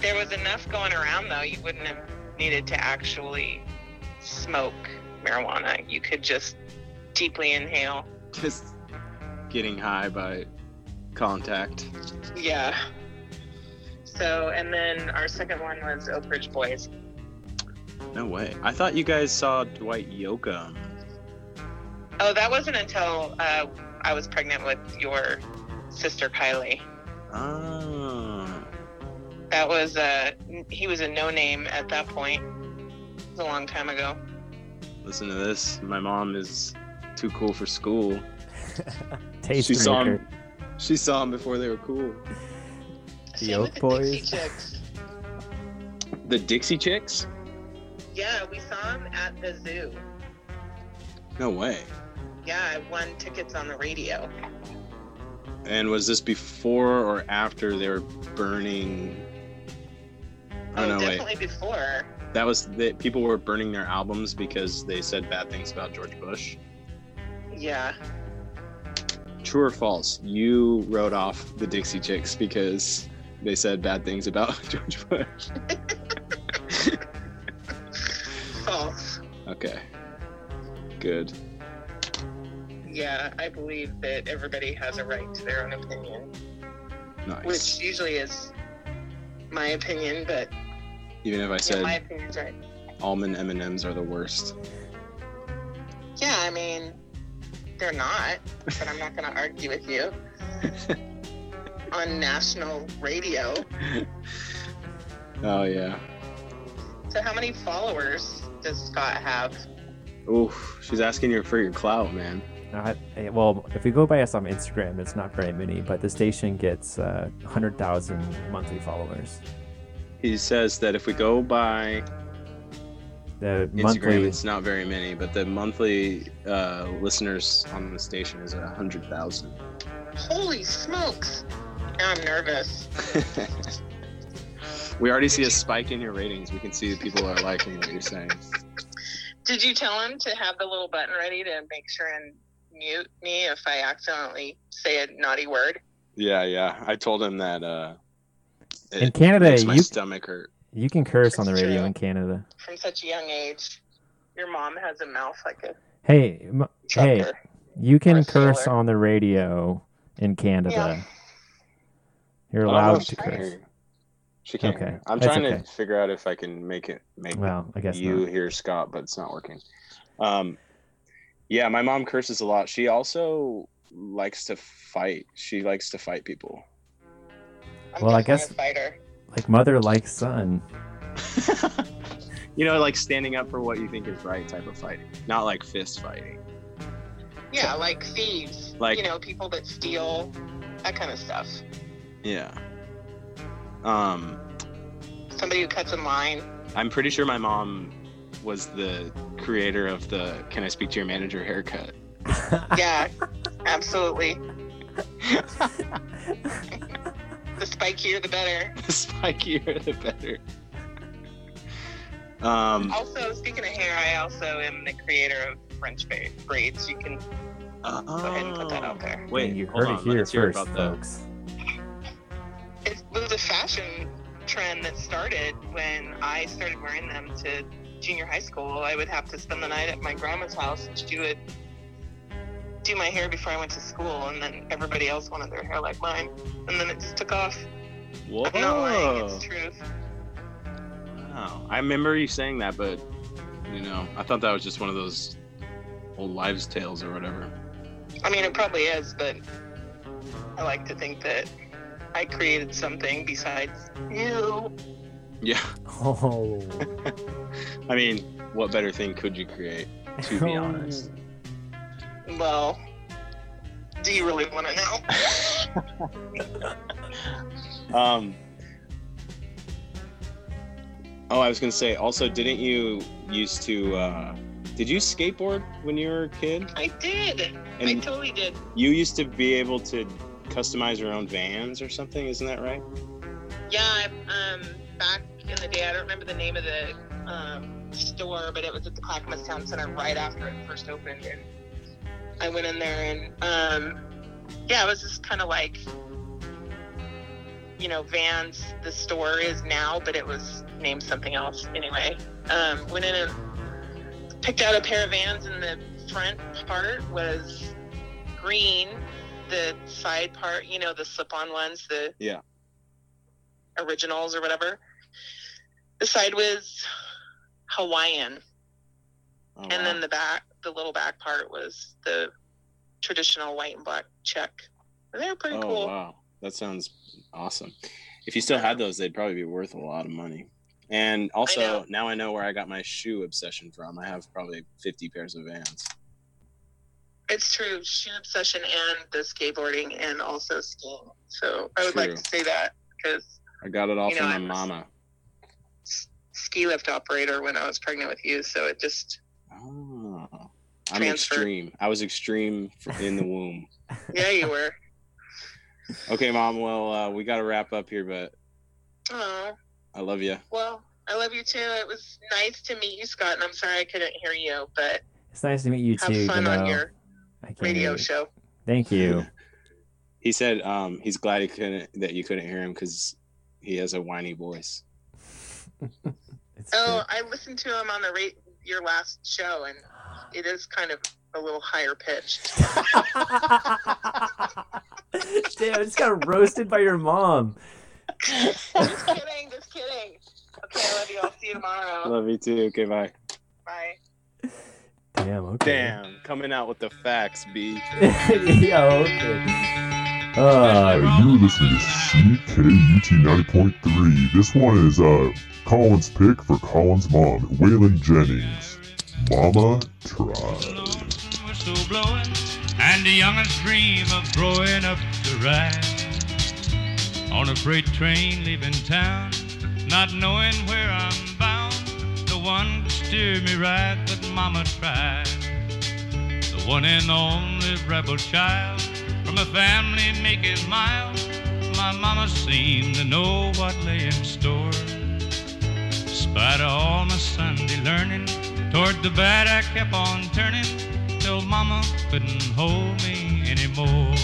There was enough going around, though. You wouldn't have needed to actually smoke marijuana. You could just deeply inhale. Just getting high by contact. Yeah. So, and then our second one was Oak Ridge Boys. No way. I thought you guys saw Dwight Yoakam. Oh, that wasn't until I was pregnant with your sister, Kylie. Oh. That was, he was a no-name at that point. It was a long time ago. Listen to this. My mom is too cool for school. She saw him before they were cool. The Oak Boys. Dixie Chicks. The Dixie Chicks? Yeah, we saw him at the zoo. No way. Yeah, I won tickets on the radio. And was this before or after they were burning? Definitely before. That was that people were burning their albums because they said bad things about George Bush. Yeah. True or false? You wrote off the Dixie Chicks because they said bad things about George Bush. False. Okay. Good. Yeah, I believe that everybody has a right to their own opinion. Nice. Which usually is my opinion, but even if I said my opinion's right. Almond M&Ms are the worst. Yeah, I mean, they're not, but I'm not going to argue with you on national radio. Oh, yeah. So how many followers does Scott have? Oof, she's asking you for your clout, man. Well, if we go by us on Instagram, it's not very many, but the station gets 100,000 monthly followers. He says that if we go by the Instagram, monthly, it's not very many, but the monthly listeners on the station is 100,000. Holy smokes! Now I'm nervous. We already see a spike in your ratings. We can see that people are liking what you're saying. Did you tell him to have the little button ready to make sure and mute me if I accidentally say a naughty word? Yeah. I told him that in Canada, makes my stomach hurt. You can curse on the radio in Canada. From such a young age, your mom has a mouth like a... Hey, you can curse on the radio in Canada. Yeah. You're allowed to curse. She can't. Okay. I'm trying to figure out if I can make hear Scott, but it's not working. Yeah, my mom curses a lot. She also likes to fight. She likes to fight people. Well, I guess a fighter. Like mother, like son. Like standing up for what you think is right type of fighting, not like fist fighting. Yeah, like thieves. Like, people that steal, that kind of stuff. Yeah. Somebody who cuts in line. I'm pretty sure my mom was the creator of the "Can I speak to your manager" haircut. Yeah, absolutely. The spikier, the better. The spikier, the better. Also, speaking of hair, I also am the creator of French braids. You can go ahead and put that out there. Wait, you heard it here first, folks. It was a fashion trend that started when I started wearing them to junior high school. I would have to spend the night at my grandma's house, and she would do my hair before I went to school, and then everybody else wanted their hair like mine, and then it just took off. Whoa. I'm not lying, it's truth. Wow. I remember you saying that, but, I thought that was just one of those old wives' tales or whatever. I mean, it probably is, but I like to think that I created something besides you. Yeah. Oh. I mean, what better thing could you create, to be honest? Well, do you really want to know? Oh, I was going to say, also, didn't you used to... did you skateboard when you were a kid? I did. And I totally did. You used to be able to customize your own vans or something, isn't that right? Yeah, back in the day, I don't remember the name of the store, but it was at the Clackamas Town Center right after it first opened, and I went in there, and it was just kind of like you know, Vans, the store is now, but it was named something else anyway. Went in and picked out a pair of Vans, and the front part was green. The side part, you know, the slip-on ones, the originals or whatever. The side was Hawaiian. Oh, and wow. Then the back, the little back part was the traditional white and black check. And they were pretty cool. Oh, wow. That sounds awesome. If you still had those, they'd probably be worth a lot of money. And also, now I know where I got my shoe obsession from. I have probably 50 pairs of Vans. It's true. Shoe obsession and the skateboarding and also skiing. So I would like to say that because I got it all from my mama. Ski lift operator when I was pregnant with you, so it just transferred. Extreme. I was extreme in the womb. Yeah, you were. Okay, Mom. Well, we got to wrap up here, but I love you. Well, I love you too. It was nice to meet you, Scott, and I'm sorry I couldn't hear you, but it's nice to meet you too. Have fun on your radio show. Thank you. He said he's glad you couldn't hear him because he has a whiny voice. I listened to him on your last show, and it is kind of a little higher pitched. Damn, I just got roasted by your mom. Just kidding. Okay, I love you. I'll see you tomorrow. Love you too. Okay, bye. Damn, coming out with the facts, B. Yeah, okay. You're listening to CKUT 90.3. This one is Colin's pick for Colin's mom, Waylon Jennings. Mama Tried. The whistle blowing, and the young'uns dream of growing up to ride on a freight train leaving town, not knowing where I'm bound. The one could steer me right, but Mama tried. The one and only rebel child. From a family making miles, my mama seemed to know what lay in store. Despite all my Sunday learning, toward the bad I kept on turning, till Mama couldn't hold me anymore.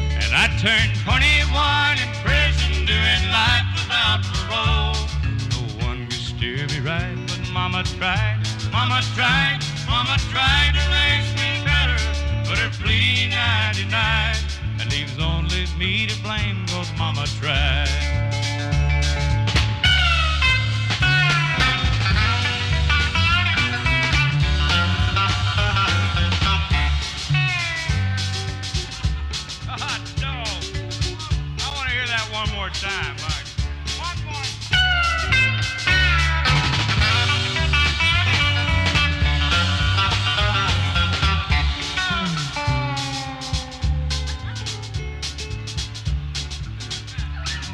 And I turned 21 in prison, doing life without parole. No one could steer me right, but Mama tried, Mama tried, Mama tried to raise me better. But her pleading I denied, and leaves only me to blame, 'cause Mama tried. Ah, no. I want to hear that one more time, Mike.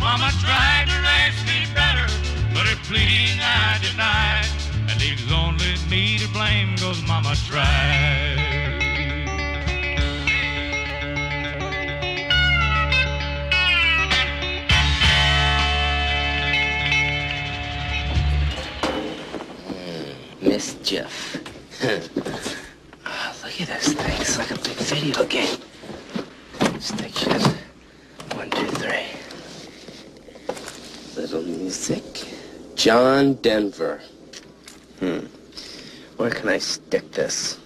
Mama tried to raise me better, but her pleading I denied, and leaves only me to blame, 'cause Mama tried. Mischief. Look at this thing, it's like a big video game. Stick. 1, 2, 3. Little music. John Denver. Where can I stick this?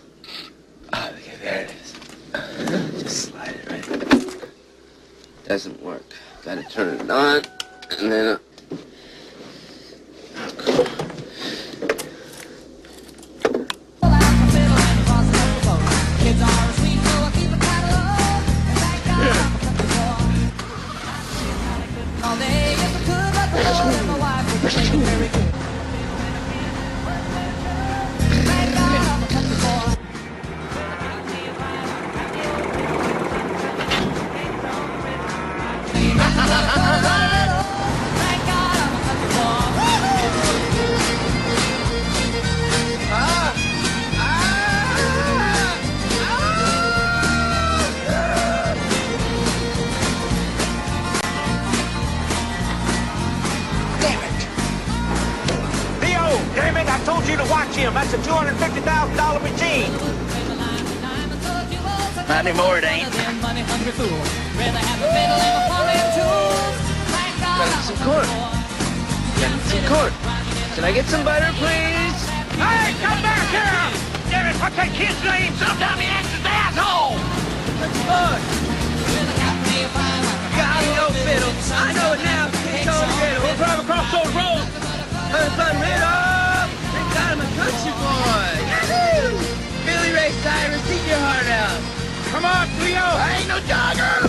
Oh, okay, there it is. Just slide it right there. Doesn't work. Gotta turn it on, and then... gym. That's a $250,000 machine. Not anymore, it ain't. Got some corn. Got some corn. Can I get some butter, please? Hey, come back here! Damn it, what's that kid's name? Sometime he acts as an asshole! That's fun. Got no fiddle. I know it now. It's all good. We'll drive across those roads. Fun riddle. We got him a country boy. Woo! Billy Ray Cyrus, eat your heart out. Come on, Cleo. I ain't no jogger.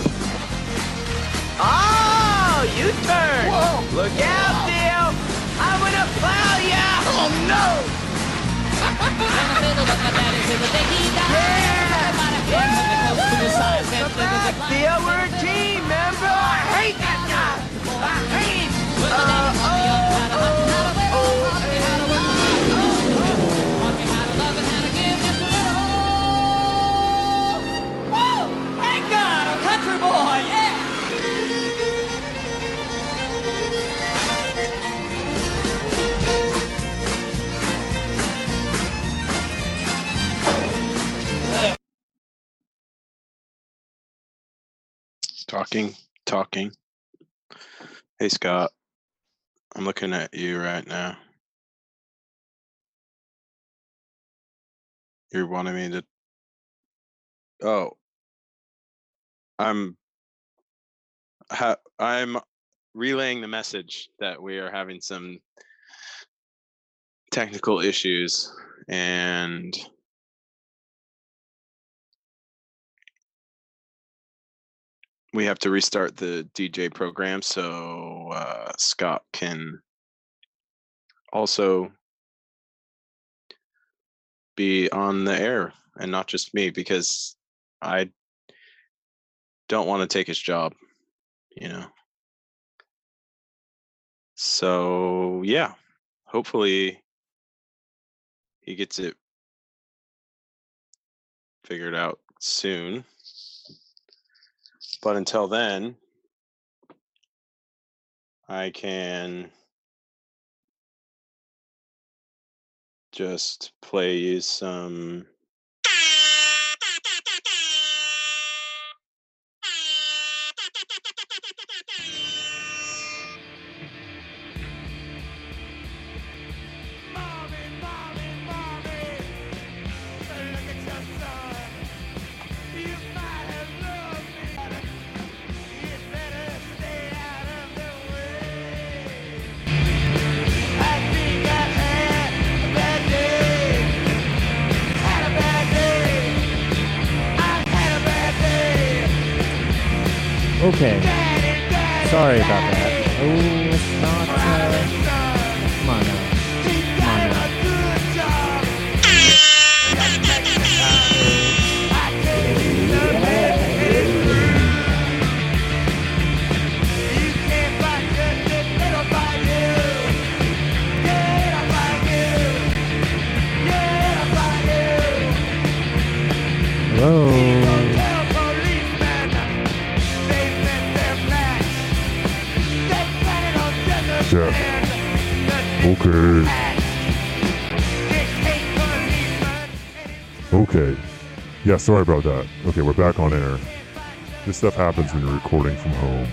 Oh, you turn. Whoa. Look out, Theo. I'm gonna plow ya. Oh no. Yeah. Theo, we're a team, remember? I hate that guy! I hate him! Whoa! Thank God, a country boy, yeah! Talking. Hey, Scott. I'm looking at you right now. You're wanting me to... Oh. I'm relaying the message that we are having some technical issues and... we have to restart the DJ program so Scott can also be on the air and not just me, because I don't want to take his job, you know. So, yeah, hopefully he gets it figured out soon. But until then, I can just play you some. Okay. Sorry about that. Oh, it's not. Come on now. Hello. Okay. Yeah, sorry about that. Okay, we're back on air. This stuff happens when you're recording from home.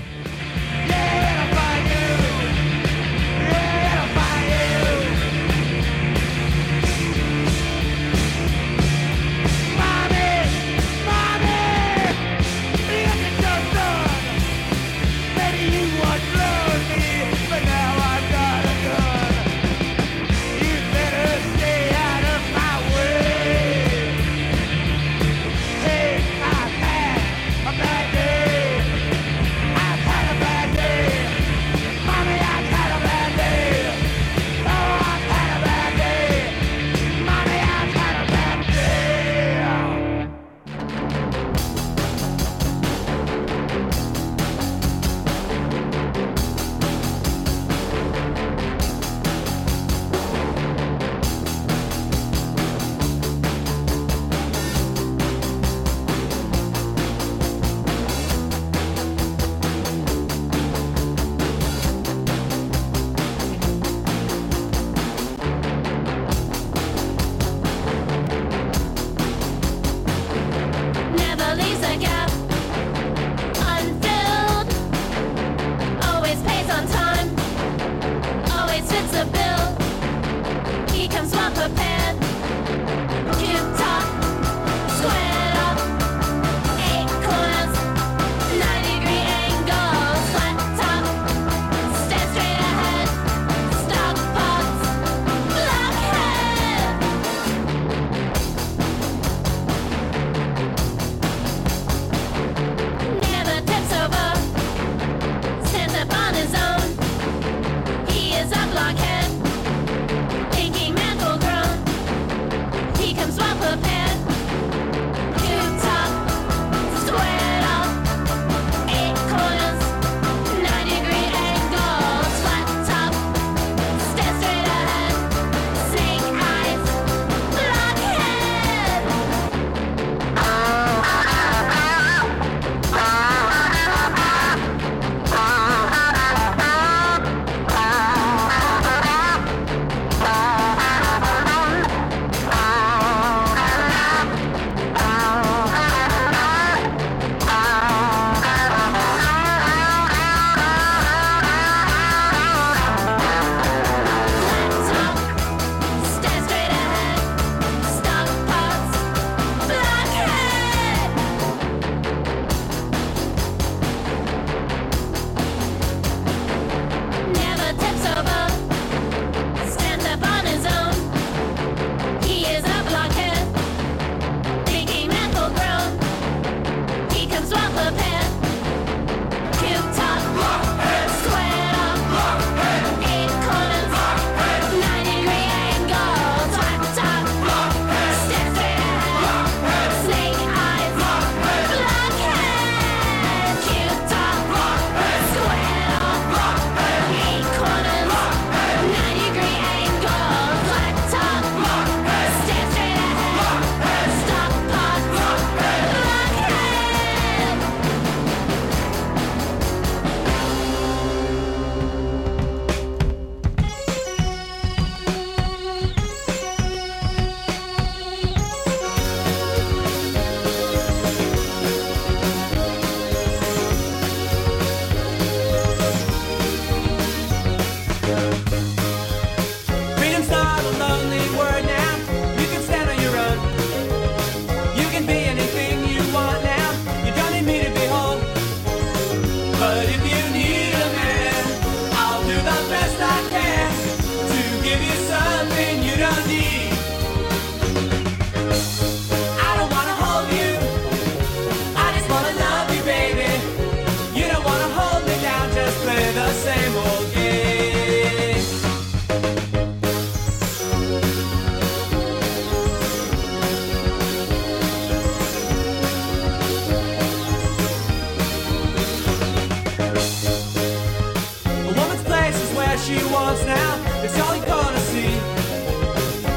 she wants now. It's all you're gonna see.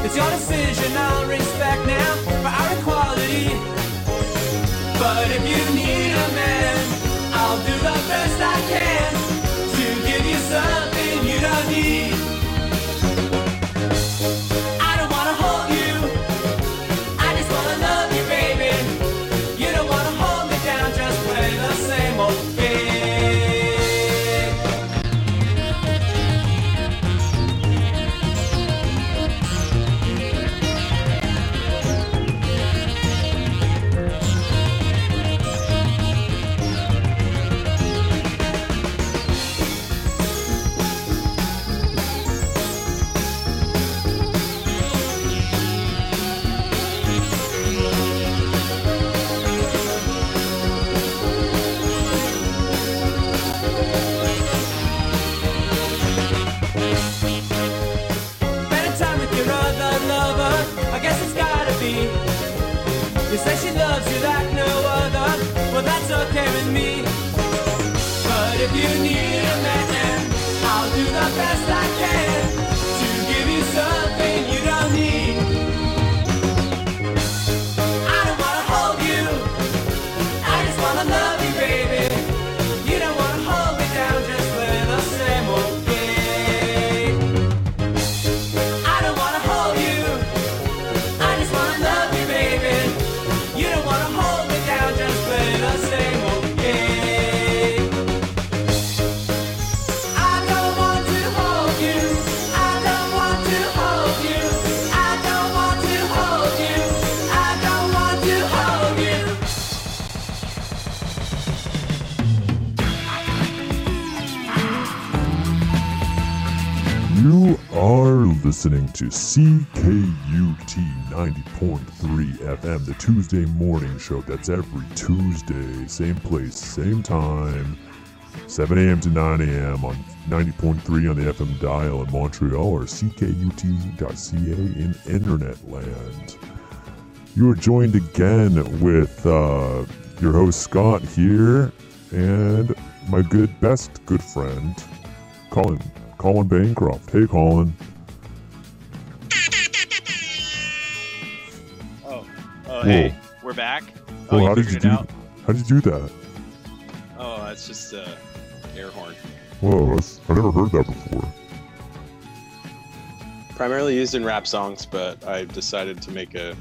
It's your decision, I'll respect now for our equality. But if you need a man, I'll do the best I can to give you something you don't need. Listening to CKUT 90.3 FM, the Tuesday morning show. That's every Tuesday, same place, same time, 7 a.m. to 9 a.m. on 90.3 on the FM dial in Montreal or ckut.ca in internet land. You are joined again with your host Scott here and my good friend Colin Bancroft. Hey, Colin. Whoa. Hey, we're back. Whoa, oh, how did you do that? Oh, that's just air horn. Whoa, I never heard that before. Primarily used in rap songs, but I decided to make a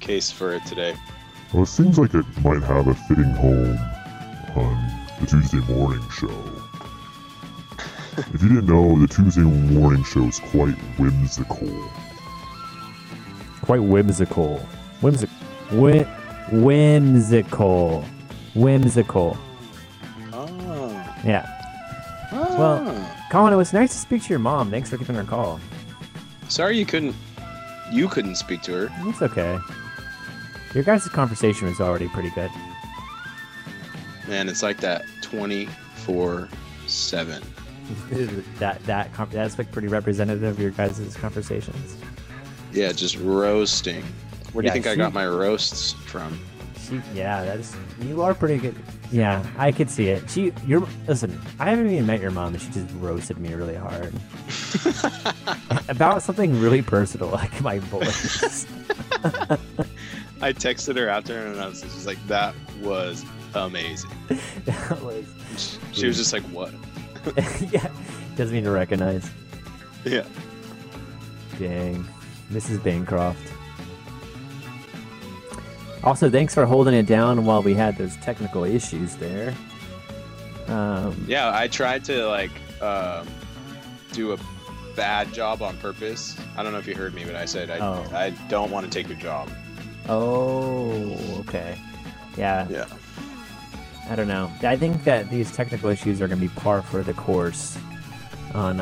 case for it today. Well, it seems like it might have a fitting home on the Tuesday morning show. If you didn't know, the Tuesday morning show is quite whimsical. Quite whimsical. Whimsical. Oh. Yeah. Oh. Well, Colin, it was nice to speak to your mom. Thanks for giving her a call. Sorry you couldn't speak to her. It's okay. Your guys' conversation was already pretty good. Man, it's like that 24/7. That's like pretty representative of your guys' conversations. Yeah, just roasting. Where do you think I got my roasts from? You are pretty good. Yeah, I could see it. Listen, I haven't even met your mom, and she just roasted me really hard. About something really personal, like my voice. I texted her after, and I was just like, that was amazing. She was just like, what? Yeah, doesn't mean to recognize. Yeah. Dang. Mrs. Bancroft. Also, thanks for holding it down while we had those technical issues there. Yeah, I tried to do a bad job on purpose. I don't know if you heard me, but I said I don't want to take your job. Oh, okay. Yeah. Yeah. I don't know. I think that these technical issues are going to be par for the course on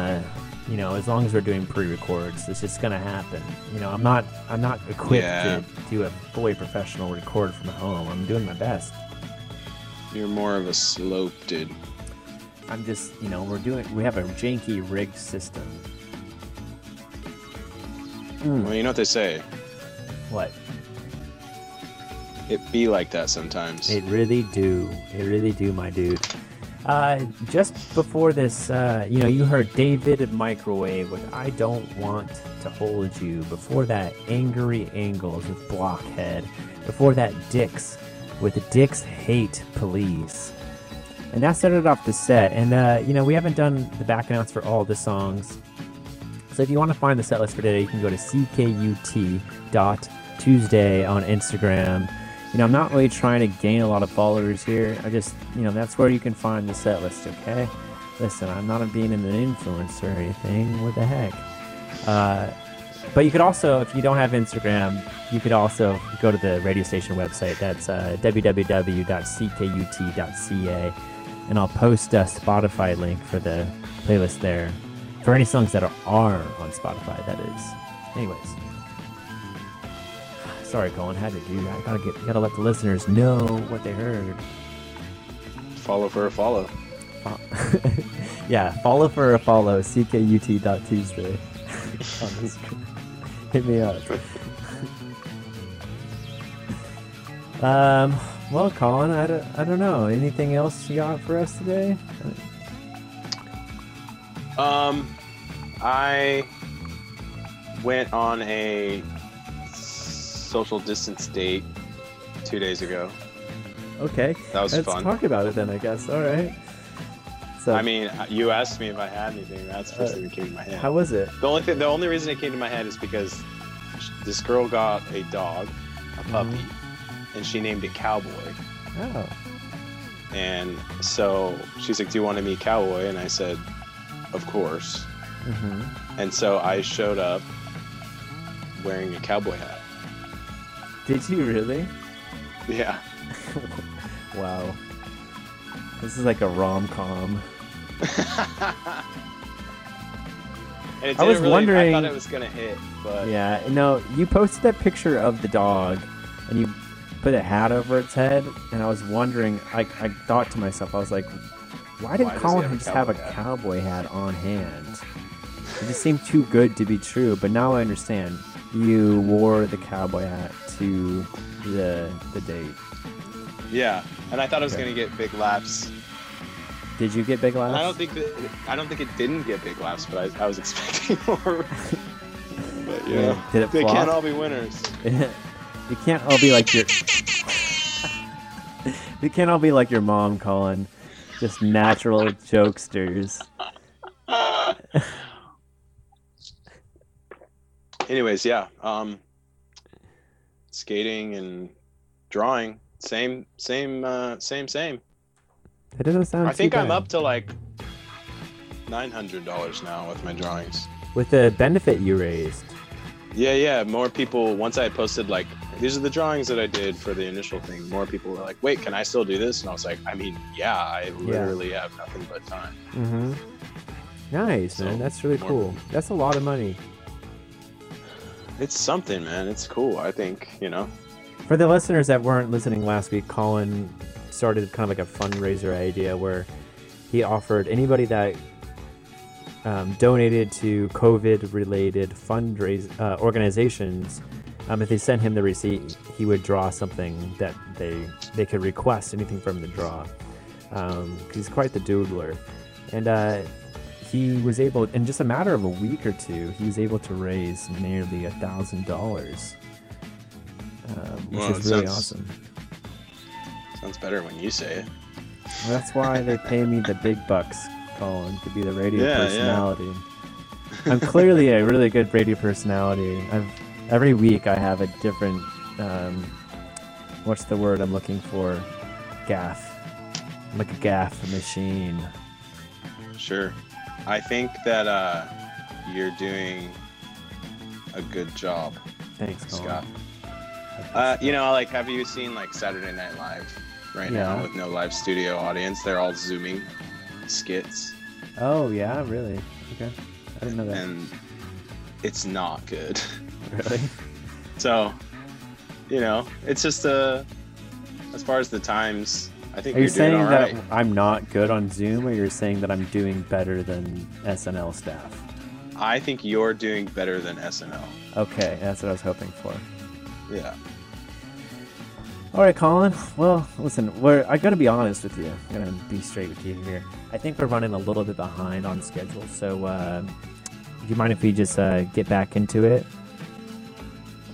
as long as we're doing pre-records, it's just gonna happen. You know, I'm not equipped to do a fully professional record from home. I'm doing my best. You're more of a slope, dude. I'm just, we have a janky rigged system. Well, you know what they say. What? It be like that sometimes. It really do, my dude. Just before this, you heard David at Microwave with I Don't Want to Hold You. Before that, Angry Angles with Blockhead. Before that, Dix with Dix Hate Police. And that started off the set. And, we haven't done the back announce for all the songs. So if you want to find the set list for today, you can go to ckut.tuesday on Instagram. I'm not really trying to gain a lot of followers here. I just, that's where you can find the set list, okay? Listen, I'm not being an influencer or anything. What the heck? But you could also, if you don't have Instagram, you could also go to the radio station website. That's www.ckut.ca. And I'll post a Spotify link for the playlist there. For any songs that are on Spotify, that is. Anyways. Sorry, Colin, had to do that. Gotta let the listeners know what they heard. Follow for a follow. Yeah, follow for a follow. CKUT.Tuesday. Hit me up. Well, Colin, I don't know. Anything else you got for us today? I went on a social distance date 2 days ago. Okay, that was fun. Let's talk about it then, I guess. All right. So, you asked me if I had anything. That's the first thing that came to my head. How was it? The only reason it came to my head is because this girl got a dog, a puppy, and she named it Cowboy. Oh. And so she's like, "Do you want to meet Cowboy?" And I said, "Of course." Mm-hmm. And so I showed up wearing a cowboy hat. Did you really? Yeah. Wow. This is like a rom-com. And it I was wondering. I thought it was gonna hit, but yeah. No, you posted that picture of the dog, and you put a hat over its head, and I was wondering. I thought to myself, I was like, why didn't Colin just have a cowboy hat on hand? It just seemed too good to be true. But now I understand. You wore the cowboy hat to the date. Yeah, and I thought I was going to get big laughs. Did you get big laughs? And I don't think it didn't get big laughs, but I was expecting more. But yeah, did it they flop? Can't all be winners. You can't all be like your. You can't all be like your mom, Colin. Just natural jokesters. Anyways, yeah, skating and drawing, same. It doesn't sound. I think too bad. I'm up to like $900 now with my drawings. With the benefit you raised. Yeah. More people. Once I posted like, these are the drawings that I did for the initial thing. More people were like, "Wait, can I still do this?" And I was like, "Yeah, I literally have nothing but time." Mm-hmm. Nice, so, man. That's really cool. That's a lot of money. It's something, man. It's cool, I think, For the listeners that weren't listening last week, Colin started kind of like a fundraiser idea where he offered anybody that donated to COVID-related organizations, if they sent him the receipt, he would draw something that they could request, anything for him to draw. He's quite the doodler. And he was able, in just a matter of a week or two, he was able to raise nearly $1,000, which is really awesome. Sounds better when you say it. Well, that's why they pay me the big bucks, Colin, to be the radio personality. Yeah. I'm clearly a really good radio personality. Every week I have a different, what's the word I'm looking for? Gaff. I'm like a gaff machine. Sure. I think that you're doing a good job. Thanks, Scott. Have you seen like Saturday Night Live now with no live studio audience? They're all Zooming skits. Oh, yeah, really? Okay. I didn't know that. And it's not good. Really? So, it's just as far as the times. I think you're saying doing all right. That I'm not good on Zoom, or you're saying that I'm doing better than SNL staff? I think you're doing better than SNL. Okay, that's what I was hoping for. Yeah. All right, Colin. Well, listen, I gotta be honest with you. I'm gonna be straight with you here. I think we're running a little bit behind on schedule, so do you mind if we just get back into it?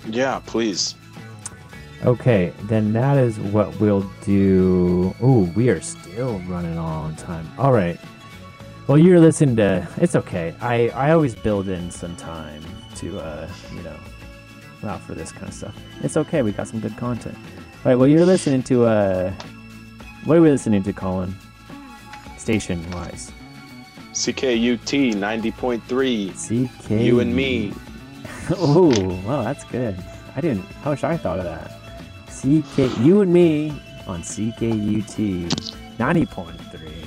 Yeah, please. Okay, then that is what we'll do. Ooh, we are still running on time. All right. Well, you're listening to. It's okay. I always build in some time to allow for this kind of stuff. It's okay. We got some good content. All right, well, you're listening to, what are we listening to, Colin? Station-wise. CKUT 90.3. CKUT. You and me. Oh, wow, that's good. I wish I thought of that. You and me on CKUT 90.3.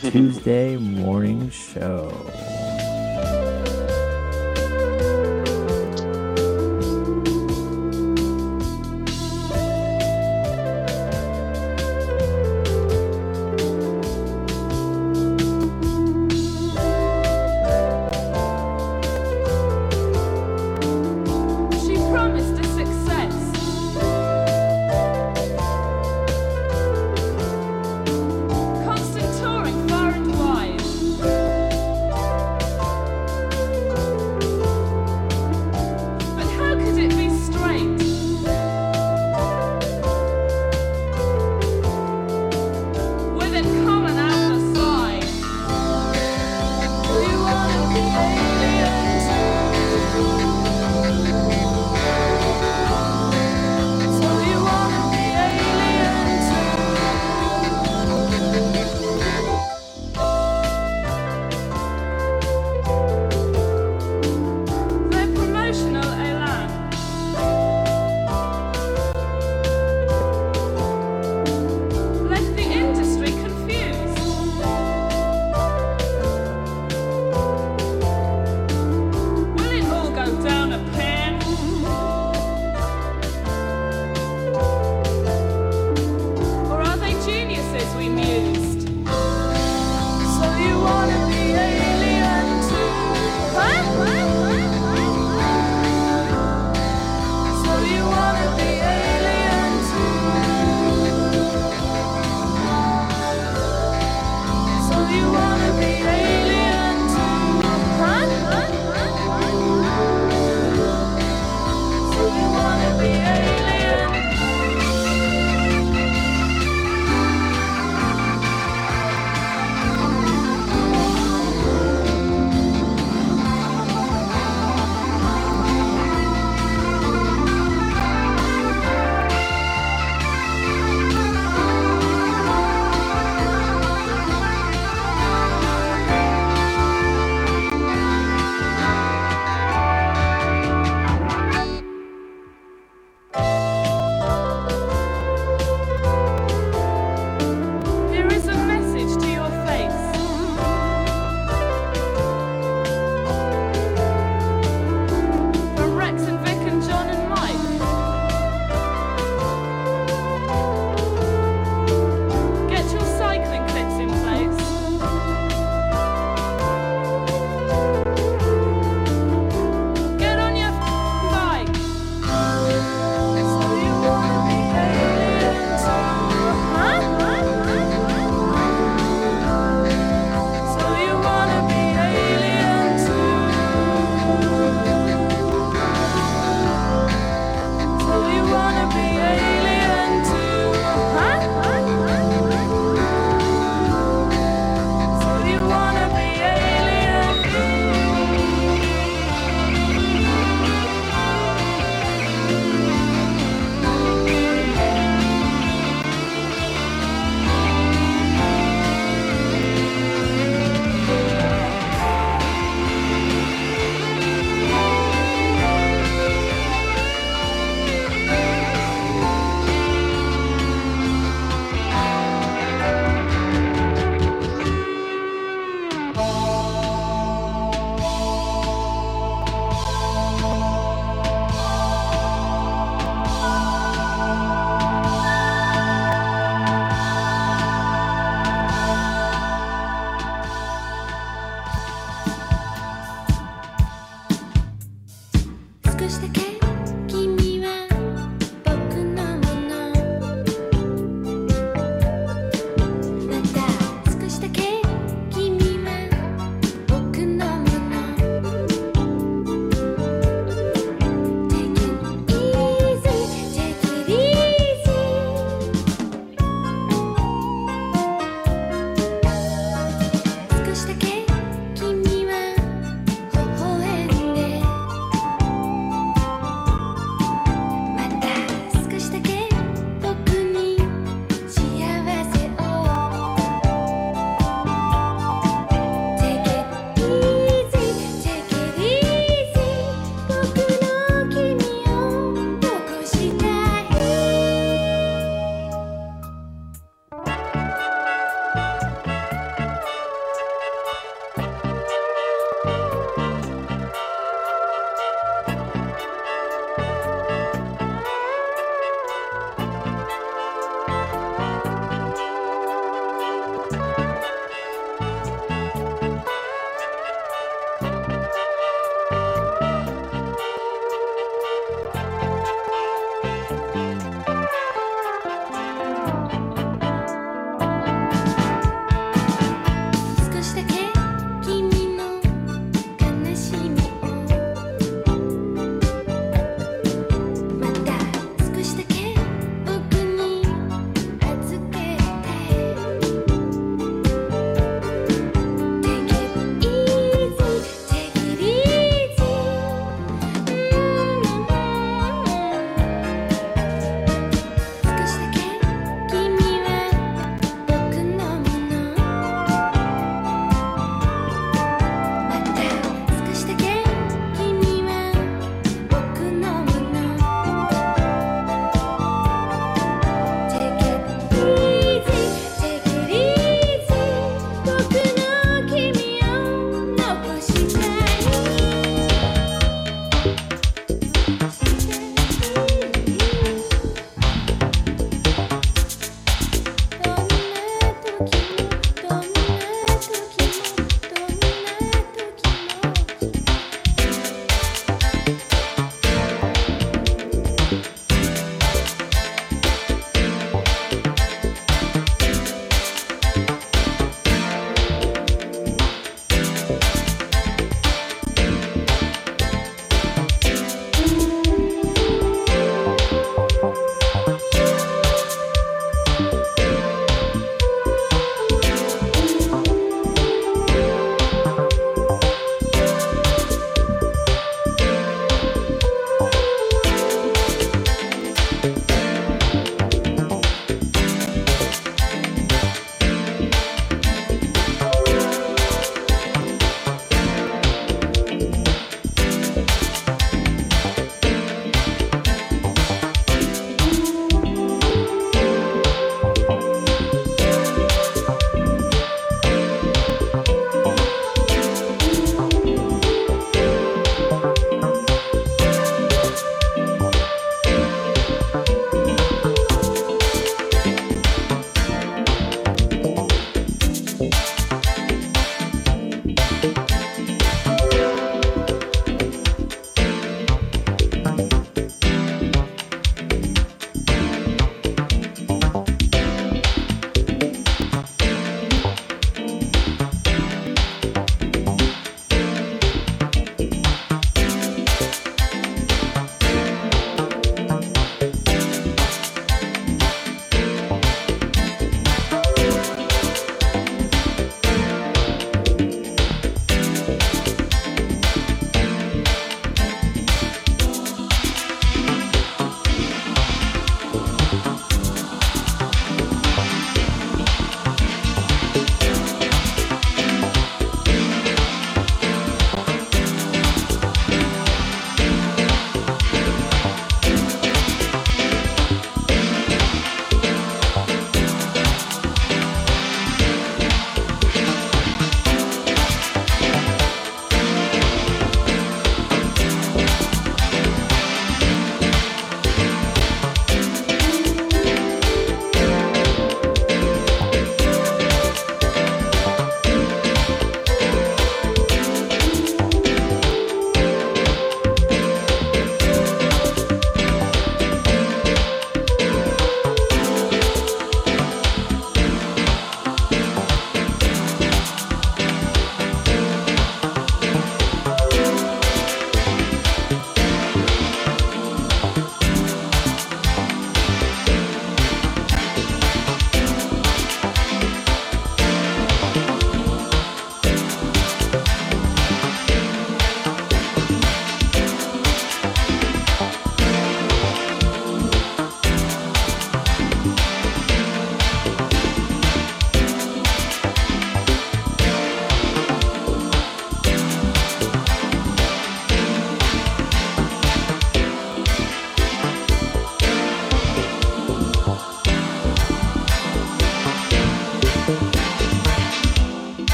The Tuesday Morning Show.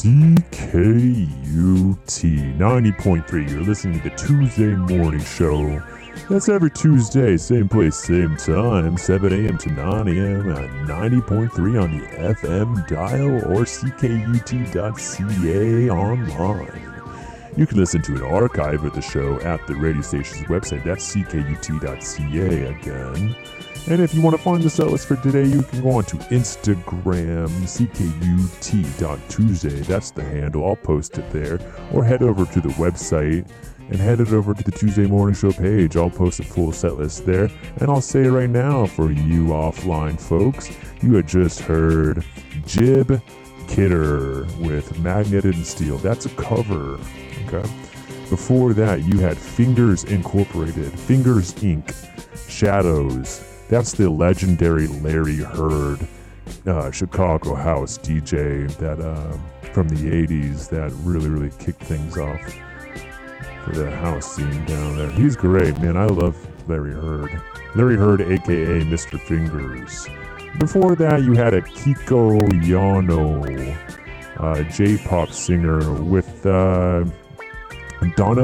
CKUT 90.3. You're listening to the Tuesday Morning Show. That's every Tuesday, same place, same time, 7 a.m. to 9 a.m. at 90.3 on the FM dial or ckut.ca online. You can listen to an archive of the show at the radio station's website. That's ckut.ca again. And if you want to find the set list for today, you can go on to Instagram, ckut.tuesday. That's the handle. I'll post it there. Or head over to the website and head it over to the Tuesday Morning Show page. I'll post a full set list there. And I'll say right now, for you offline folks, you had just heard Jib Kidder with Magneted and Steel. That's a cover. Okay. Before that, you had Fingers Incorporated, Fingers Inc., Shadows. That's the legendary Larry Heard, Chicago house DJ that from the 80s that really kicked things off for the house scene down there. He's great, man. I love Larry Heard. Larry Heard, a.k.a. Mr. Fingers. Before that, you had a Kiko Yano, J-pop singer with Donna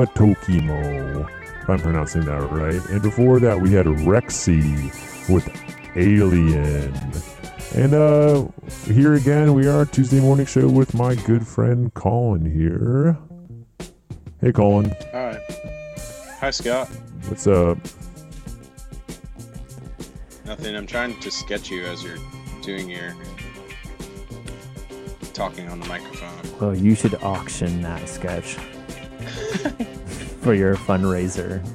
Tokimo, if I'm pronouncing that right. And before that, we had Rexy with Alien. And here again, we are Tuesday Morning Show with my good friend Colin here. Hey, Colin. Hi. Hi, Scott. What's up? Nothing. I'm trying to sketch you as you're doing your talking on the microphone. Oh, you should auction that sketch. For your fundraiser.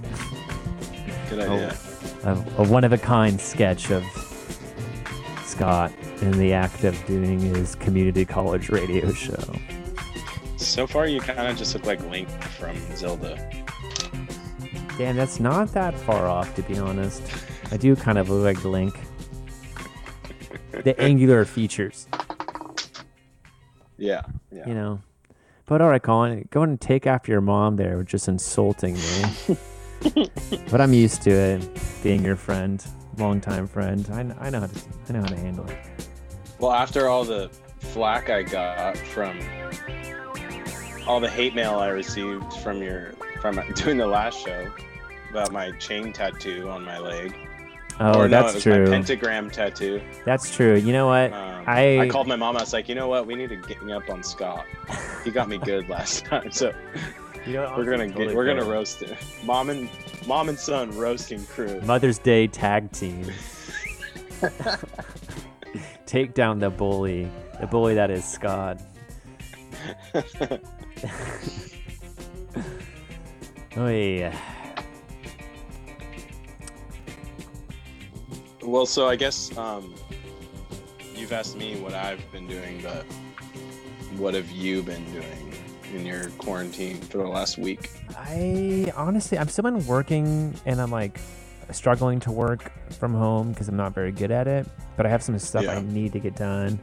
Good idea. A one-of-a-kind sketch of Scott in the act of doing his community college radio show. So far, you kind of just look like Link from Zelda. and that's not that far off, to be honest. I do kind of look like Link. The angular features. Yeah, yeah. You know. But all right, Colin, go and take after your mom there, which is insulting me. But I'm used to it, being your friend, longtime friend. I know how to handle it. Well, after all the flack I got from all the hate mail I received from doing the last show about my chain tattoo on my leg. Oh, that's true. My pentagram tattoo. That's true. You know what? I called my mom. I was like, you know what? We need to get me up on Scott. He got me good last time, so. You know, we're gonna roast it. Mom and son roasting crew. Mother's Day tag team. Take down the bully. The bully that is Scott. Oh yeah. Well, so I guess you've asked me what I've been doing, but what have you been doing in your quarantine for the last week? I'm still been working, and I'm like struggling to work from home because I'm not very good at it, but I have some stuff I need to get done.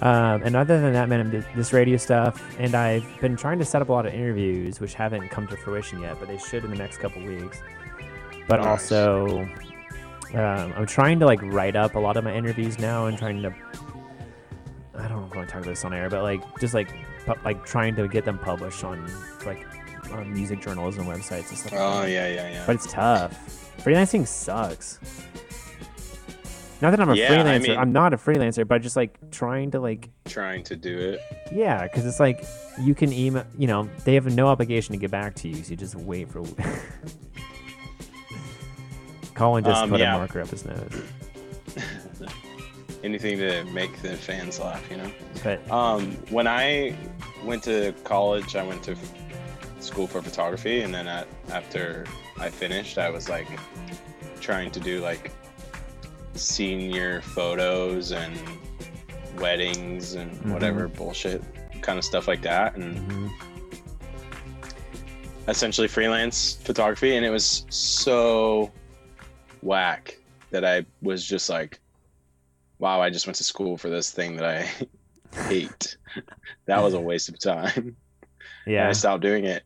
And other than that, man, I'm this radio stuff, and I've been trying to set up a lot of interviews, which haven't come to fruition yet, but they should in the next couple weeks. But also, I'm trying to like write up a lot of my interviews now, and trying to, I don't know if I want to talk about this on air, but like just like trying to get them published on like on music journalism websites and stuff. Oh, yeah. But it's tough. Freelancing sucks. Not that I'm a freelancer. I mean, I'm not a freelancer, but just like trying to do it. Yeah, because it's like you can email. You know, they have no obligation to get back to you, so you just wait for. Colin just put a marker up his nose. Anything to make the fans laugh, you know? But when I went to college, I went to school for photography, and then after I finished, I was like trying to do like senior photos and weddings and whatever bullshit kind of stuff like that, and essentially freelance photography, and it was so whack that I was just like, wow, I just went to school for this thing that I hate. That was a waste of time. Yeah. And I stopped doing it.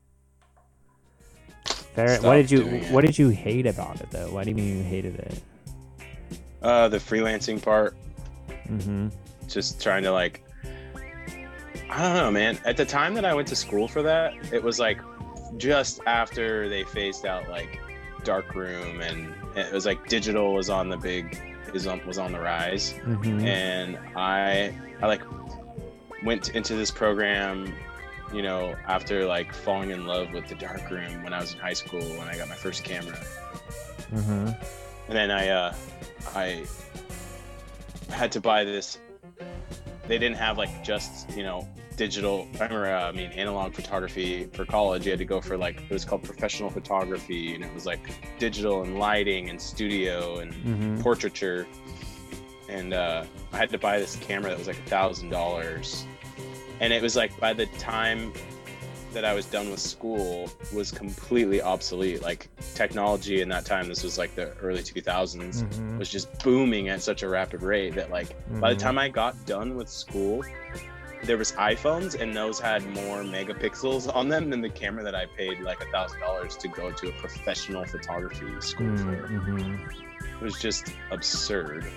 Fair. What did you hate about it though? Why do you mean you hated it? The freelancing part. Just trying to like, I don't know, man. At the time that I went to school for that, it was like just after they phased out like darkroom, and it was like digital was on the big, was on the rise, and I like went into this program, you know, after like falling in love with the darkroom when I was in high school, when I got my first camera, and then I had to buy this. They didn't have like just, you know, digital, I mean analog photography for college. You had to go for like, it was called professional photography, and it was like digital and lighting and studio and portraiture, and I had to buy this camera that was like $1,000, and it was like by the time that I was done with school was completely obsolete. Like technology in that time, this was like the early 2000s, was just booming at such a rapid rate that like by the time I got done with school, there was iPhones, and those had more megapixels on them than the camera that I paid like $1,000 to go to a professional photography school for. It was just absurd.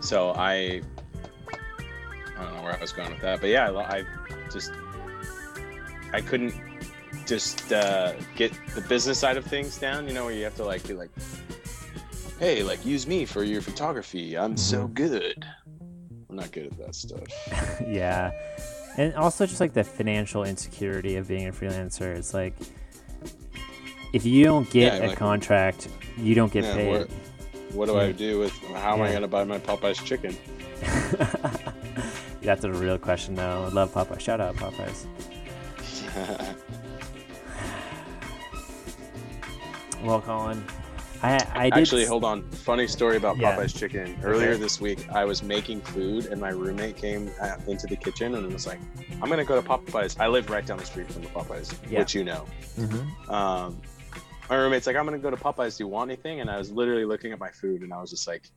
So I don't know where I was going with that, but yeah, I couldn't just get the business side of things down, you know, where you have to like be like, hey, like use me for your photography, I'm so good. I'm not good at that stuff. Yeah. And also just like the financial insecurity of being a freelancer. It's like if you don't get a contract, you don't get paid. What do I do with, how am I going to buy my Popeye's chicken? That's a real question though. I love Popeye. Shout out Popeyes. Well, Colin, Actually, hold on. Funny story about Popeye's chicken. Earlier this week, I was making food, and my roommate came into the kitchen and was like, "I'm gonna go to Popeye's." I live right down the street from the Popeye's, which you know. Mm-hmm. My roommate's like, "I'm gonna go to Popeye's. Do you want anything?" And I was literally looking at my food, and I was just like,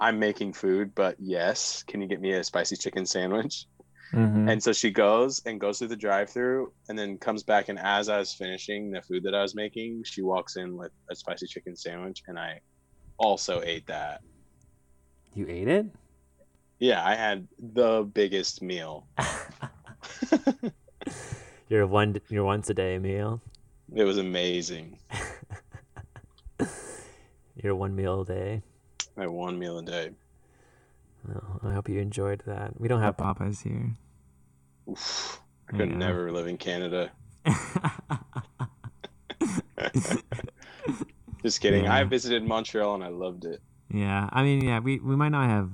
"I'm making food, but yes, can you get me a spicy chicken sandwich?" Mm-hmm. And so she goes through the drive-through and then comes back. And as I was finishing the food that I was making, she walks in with a spicy chicken sandwich. And I also ate that. You ate it? Yeah, I had the biggest meal. Your once a day meal. It was amazing. Your one meal a day. My one meal a day. Oh, I hope you enjoyed that. We don't have Popeyes here. Oof, I could never live in Canada. Just kidding. Yeah. I visited Montreal and I loved it. Yeah, I mean, we might not have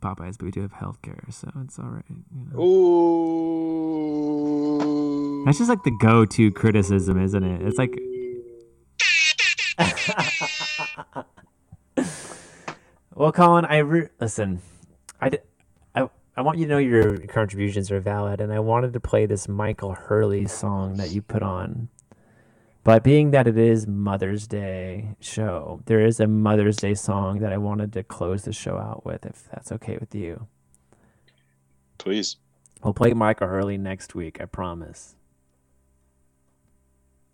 Popeyes, but we do have healthcare, so it's all right. You know? Ooh, that's just like the go-to criticism, isn't it? It's like. Well, Colin, listen. I want you to know your contributions are valid, and I wanted to play this Michael Hurley song that you put on. But being that it is Mother's Day show, there is a Mother's Day song that I wanted to close the show out with, if that's okay with you. Please. We'll play Michael Hurley next week, I promise.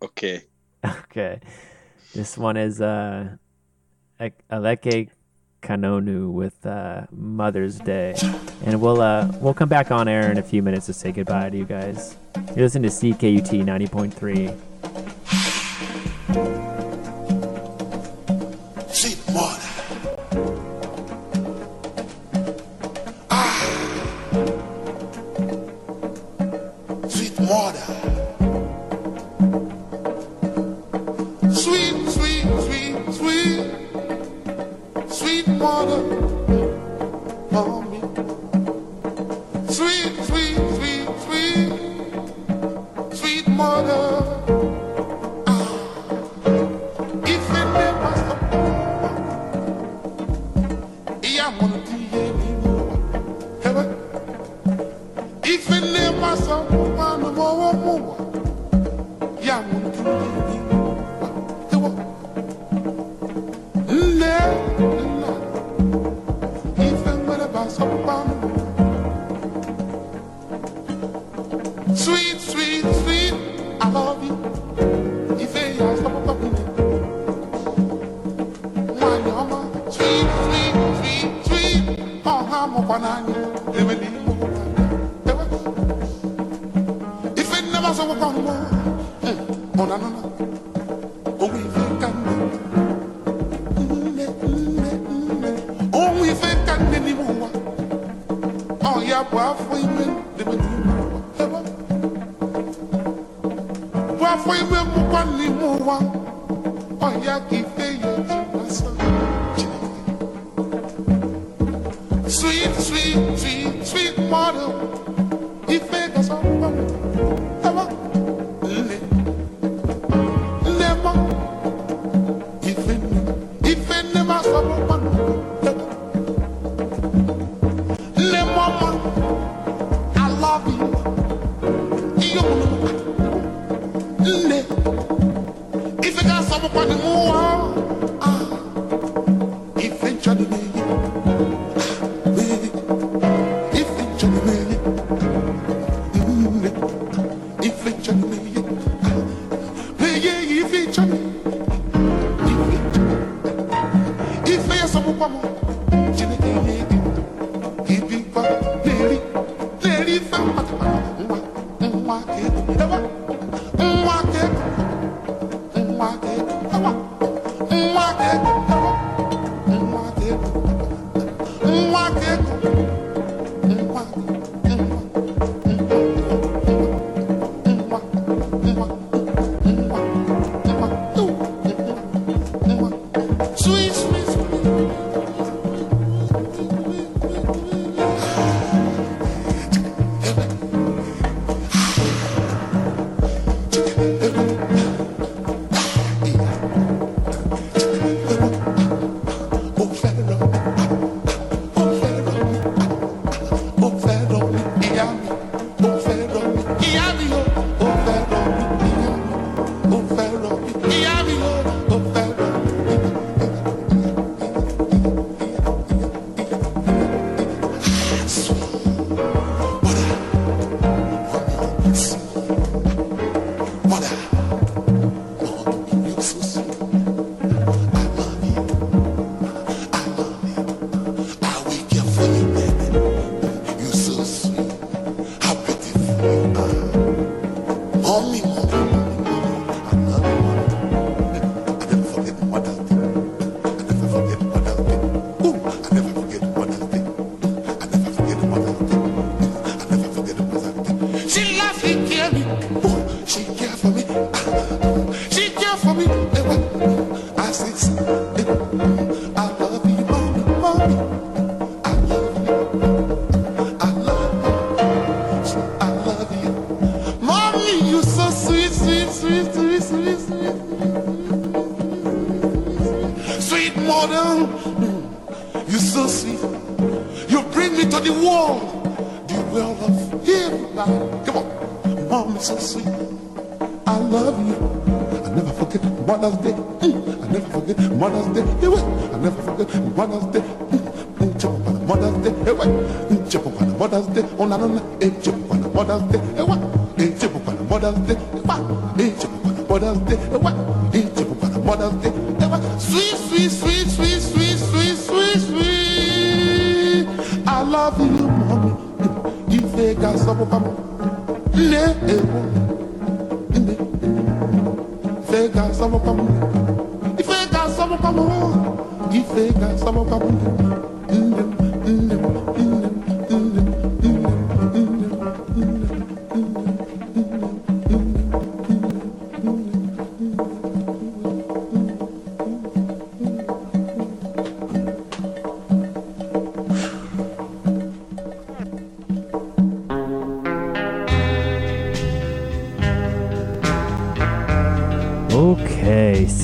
Okay. This one is Aleke Kanonu with Mother's Day, and we'll come back on air in a few minutes to say goodbye to you guys. You're listening to CKUT 90.3. See the water. Ah, see the water.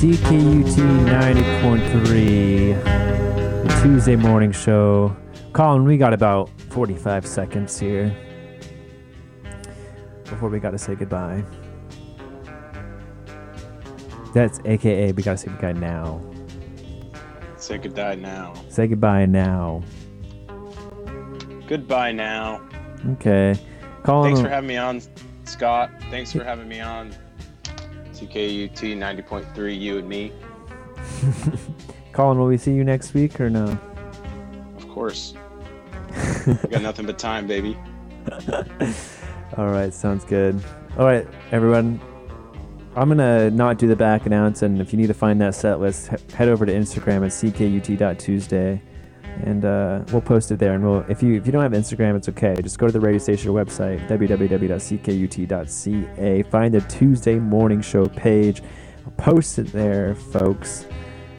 CKUT 90.3, the Tuesday morning show. Colin, we got about 45 seconds here before we got to say goodbye. That's AKA, we got to say goodbye now. Say goodbye now. Say goodbye now. Goodbye now. Okay. Colin, thanks for having me on, Scott. Thanks for having me on. CKUT 90.3, you and me. Colin, will we see you next week or no? Of course. We got nothing but time, baby. All right, sounds good. All right, everyone. I'm going to not do the back announce, and if you need to find that set list, head over to Instagram at ckut.tuesday, and we'll post it there. And if you don't have Instagram, it's okay. Just go to the radio station or website, www.ckut.ca. Find the Tuesday morning show page. I'll post it there, folks.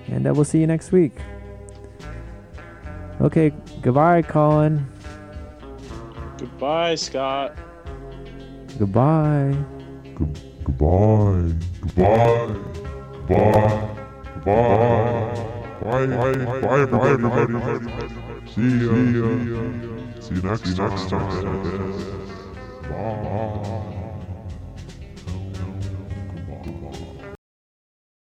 And we'll see you next week. Okay, goodbye, Colin. Goodbye, Scott. Goodbye. Goodbye. Goodbye. Goodbye. Goodbye. Bye, bye, bye, bye, bye, bye, bye, bye. See you next time. Bye.